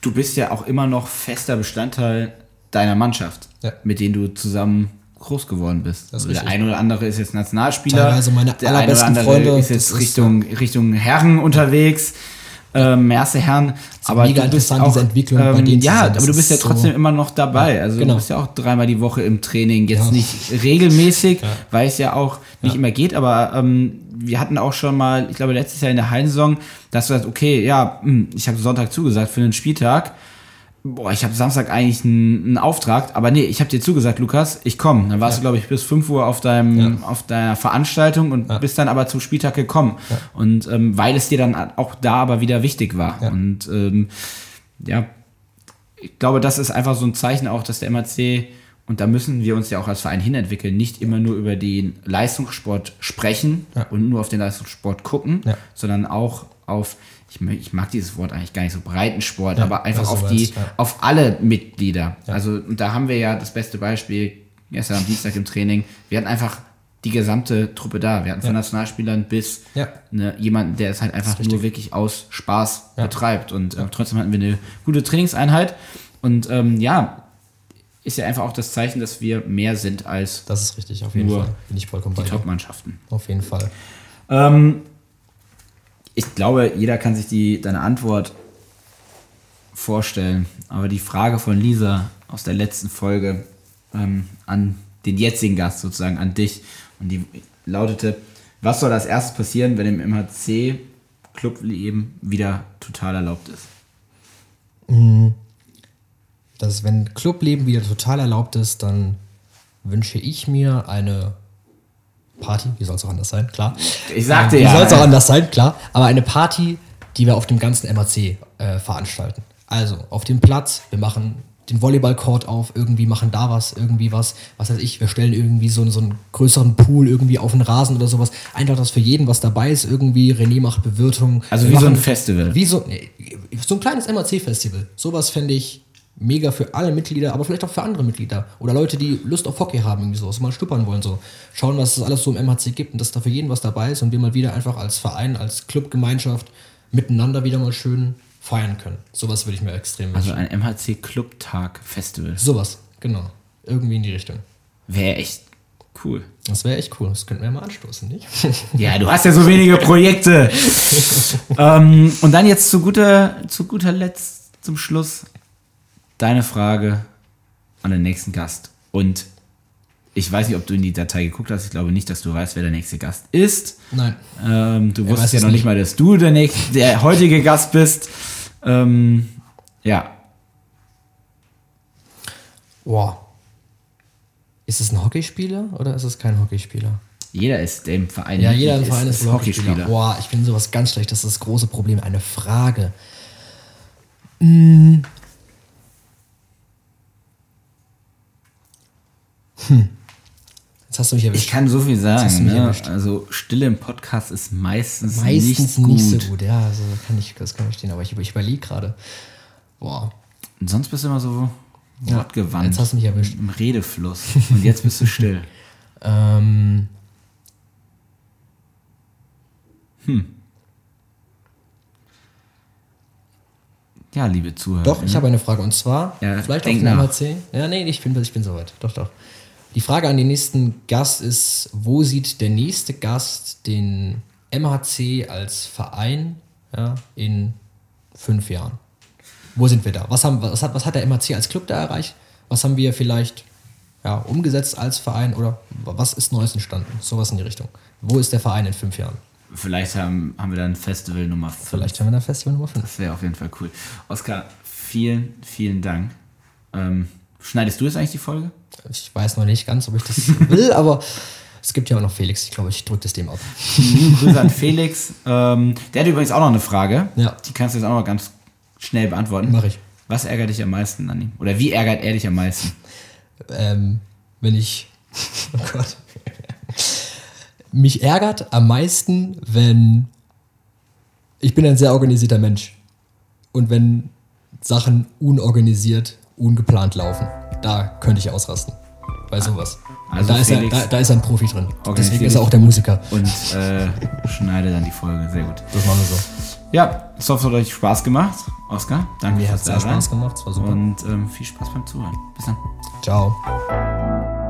du bist ja auch immer noch fester Bestandteil deiner Mannschaft, ja. mit denen du zusammen groß geworden bist. Also der ein oder andere ist jetzt Nationalspieler. Teilweise meine der ein oder andere Freunde, ist jetzt Richtung, ist, Richtung Herren unterwegs. Ähm, erste Herren. Aber mega interessant, auch, diese Entwicklung ähm, bei denen. Ja, aber du bist ja trotzdem so immer noch dabei. Also genau. Du bist ja auch dreimal die Woche im Training. Jetzt ja. nicht regelmäßig, ja. weil es ja auch nicht ja. immer geht. Aber ähm, wir hatten auch schon mal, ich glaube letztes Jahr in der Hallensaison, dass du sagst, okay, ja, ich habe Sonntag zugesagt für einen Spieltag. Boah, ich habe Samstag eigentlich einen, einen Auftrag, aber nee, ich habe dir zugesagt, Lukas, ich komme. Dann warst ja. du, glaube ich, bis fünf Uhr auf deinem, ja. auf deiner Veranstaltung und ja. bist dann aber zum Spieltag gekommen. Ja. Und ähm, weil es dir dann auch da aber wieder wichtig war. Ja. Und ähm, ja, ich glaube, das ist einfach so ein Zeichen auch, dass der M H C, und da müssen wir uns ja auch als Verein hinentwickeln, nicht immer nur über den Leistungssport sprechen ja. und nur auf den Leistungssport gucken, ja. sondern auch auf, ich mag dieses Wort eigentlich gar nicht so, Breitensport, ja, aber einfach auf die, ja. auf alle Mitglieder. Ja. Also, und da haben wir ja das beste Beispiel gestern am Dienstag im Training. Wir hatten einfach die gesamte Truppe da. Wir hatten ja. von Nationalspielern bis ja. ne, jemanden, der es halt einfach nur wirklich aus Spaß ja. betreibt. Und äh, trotzdem hatten wir eine gute Trainingseinheit. Und ähm, ja, ist ja einfach auch das Zeichen, dass wir mehr sind als das ist richtig, auf jeden nur Fall. Bin ich vollkommen die Top-Mannschaften. Auf jeden Fall. Ähm, Ich glaube, jeder kann sich die, deine Antwort vorstellen. Aber die Frage von Lisa aus der letzten Folge ähm, an den jetzigen Gast sozusagen, an dich. Und die lautete, was soll als erstes passieren, wenn im M H C Clubleben wieder total erlaubt ist? Das ist, wenn Clubleben wieder total erlaubt ist, dann wünsche ich mir eine Party, wie soll es auch anders sein, klar. Ich sagte ähm, ja. Wie soll es auch anders sein, klar. Aber eine Party, die wir auf dem ganzen M H C äh, veranstalten. Also auf dem Platz, wir machen den Volleyball-Court auf, irgendwie machen da was, irgendwie was, was weiß ich, wir stellen irgendwie so, so einen größeren Pool irgendwie auf den Rasen oder sowas. Einfach, dass für jeden was dabei ist, irgendwie. René macht Bewirtung. Also wie so ein Festival. Wie so, nee, so ein kleines M H C-Festival. Sowas fände ich mega für alle Mitglieder, aber vielleicht auch für andere Mitglieder. Oder Leute, die Lust auf Hockey haben, irgendwie so, also mal schnuppern wollen, so. Schauen, was es alles so im M H C gibt und dass da für jeden was dabei ist und wir mal wieder einfach als Verein, als Clubgemeinschaft miteinander wieder mal schön feiern können. Sowas würde ich mir extrem wünschen. Also ein M H C-Clubtag-Festival. Sowas, genau. Irgendwie in die Richtung. Wäre echt cool. Das wäre echt cool. Das könnten wir mal anstoßen, nicht? Ja, du hast ja so wenige Projekte. ähm, und dann jetzt zu guter, zu guter Letzt, zum Schluss, deine Frage an den nächsten Gast. Und ich weiß nicht, ob du in die Datei geguckt hast. Ich glaube nicht, dass du weißt, wer der nächste Gast ist. Nein. Ähm, du er wusstest ja noch nicht mal, dass du der, nächste, der heutige Gast bist. Ähm, ja. Wow. Ist es ein Hockeyspieler oder ist es kein Hockeyspieler? Jeder ist dem Verein. Ja, jeder im Verein ist ein Hockeyspieler. Wow, ich bin sowas ganz schlecht. Das ist das große Problem. Eine Frage. Hm. Hm. Jetzt hast du mich erwischt. Ich kann so viel sagen. Ne? Also Stille im Podcast ist meistens, meistens nicht, nicht gut. so gut. Ja, also kann ich, das kann ich stehen. Aber ich, ich überlege gerade. Boah. Und sonst bist du immer so ja, wortgewandt. Jetzt hast du mich erwischt. Im Redefluss. Und jetzt bist du still. ähm. Hm. Ja, liebe Zuhörer. Doch, ich habe eine Frage. Und zwar, ja, vielleicht auf den M H C. Ja, nee, ich bin, ich bin soweit. Doch, doch. Die Frage an den nächsten Gast ist, wo sieht der nächste Gast den M H C als Verein ja, in fünf Jahren? Wo sind wir da? Was, haben, was, hat, was hat der M H C als Club da erreicht? Was haben wir vielleicht ja, umgesetzt als Verein? Oder was ist Neues entstanden? Sowas in die Richtung. Wo ist der Verein in fünf Jahren? Vielleicht haben, haben wir dann Festival Nummer fünf. Vielleicht haben wir dann Festival Nummer fünf. Das wäre auf jeden Fall cool. Oskar, vielen, vielen Dank. Ähm, schneidest du jetzt eigentlich die Folge? Ich weiß noch nicht ganz, ob ich das will, aber es gibt ja auch noch Felix. Ich glaube, ich drücke das dem ab. Grüße an Felix. Ähm, der hat übrigens auch noch eine Frage. Ja. Die kannst du jetzt auch noch ganz schnell beantworten. Mach ich. Was ärgert dich am meisten an ihm? Oder wie ärgert er dich am meisten? Ähm, wenn ich... Oh Gott... Mich ärgert am meisten, wenn ich bin ein sehr organisierter Mensch und wenn Sachen unorganisiert, ungeplant laufen, da könnte ich ausrasten bei sowas. Also da, Felix, ist er, da, da ist er ein Profi drin. Okay, deswegen Felix ist er auch der Musiker. Und äh, schneide dann die Folge, sehr gut. Das machen wir so. Ja, ich hoffe, es hat euch Spaß gemacht. Oskar, danke fürs Dabei. Mir hat es sehr Spaß gemacht, es war super. Und ähm, viel Spaß beim Zuhören. Bis dann. Ciao.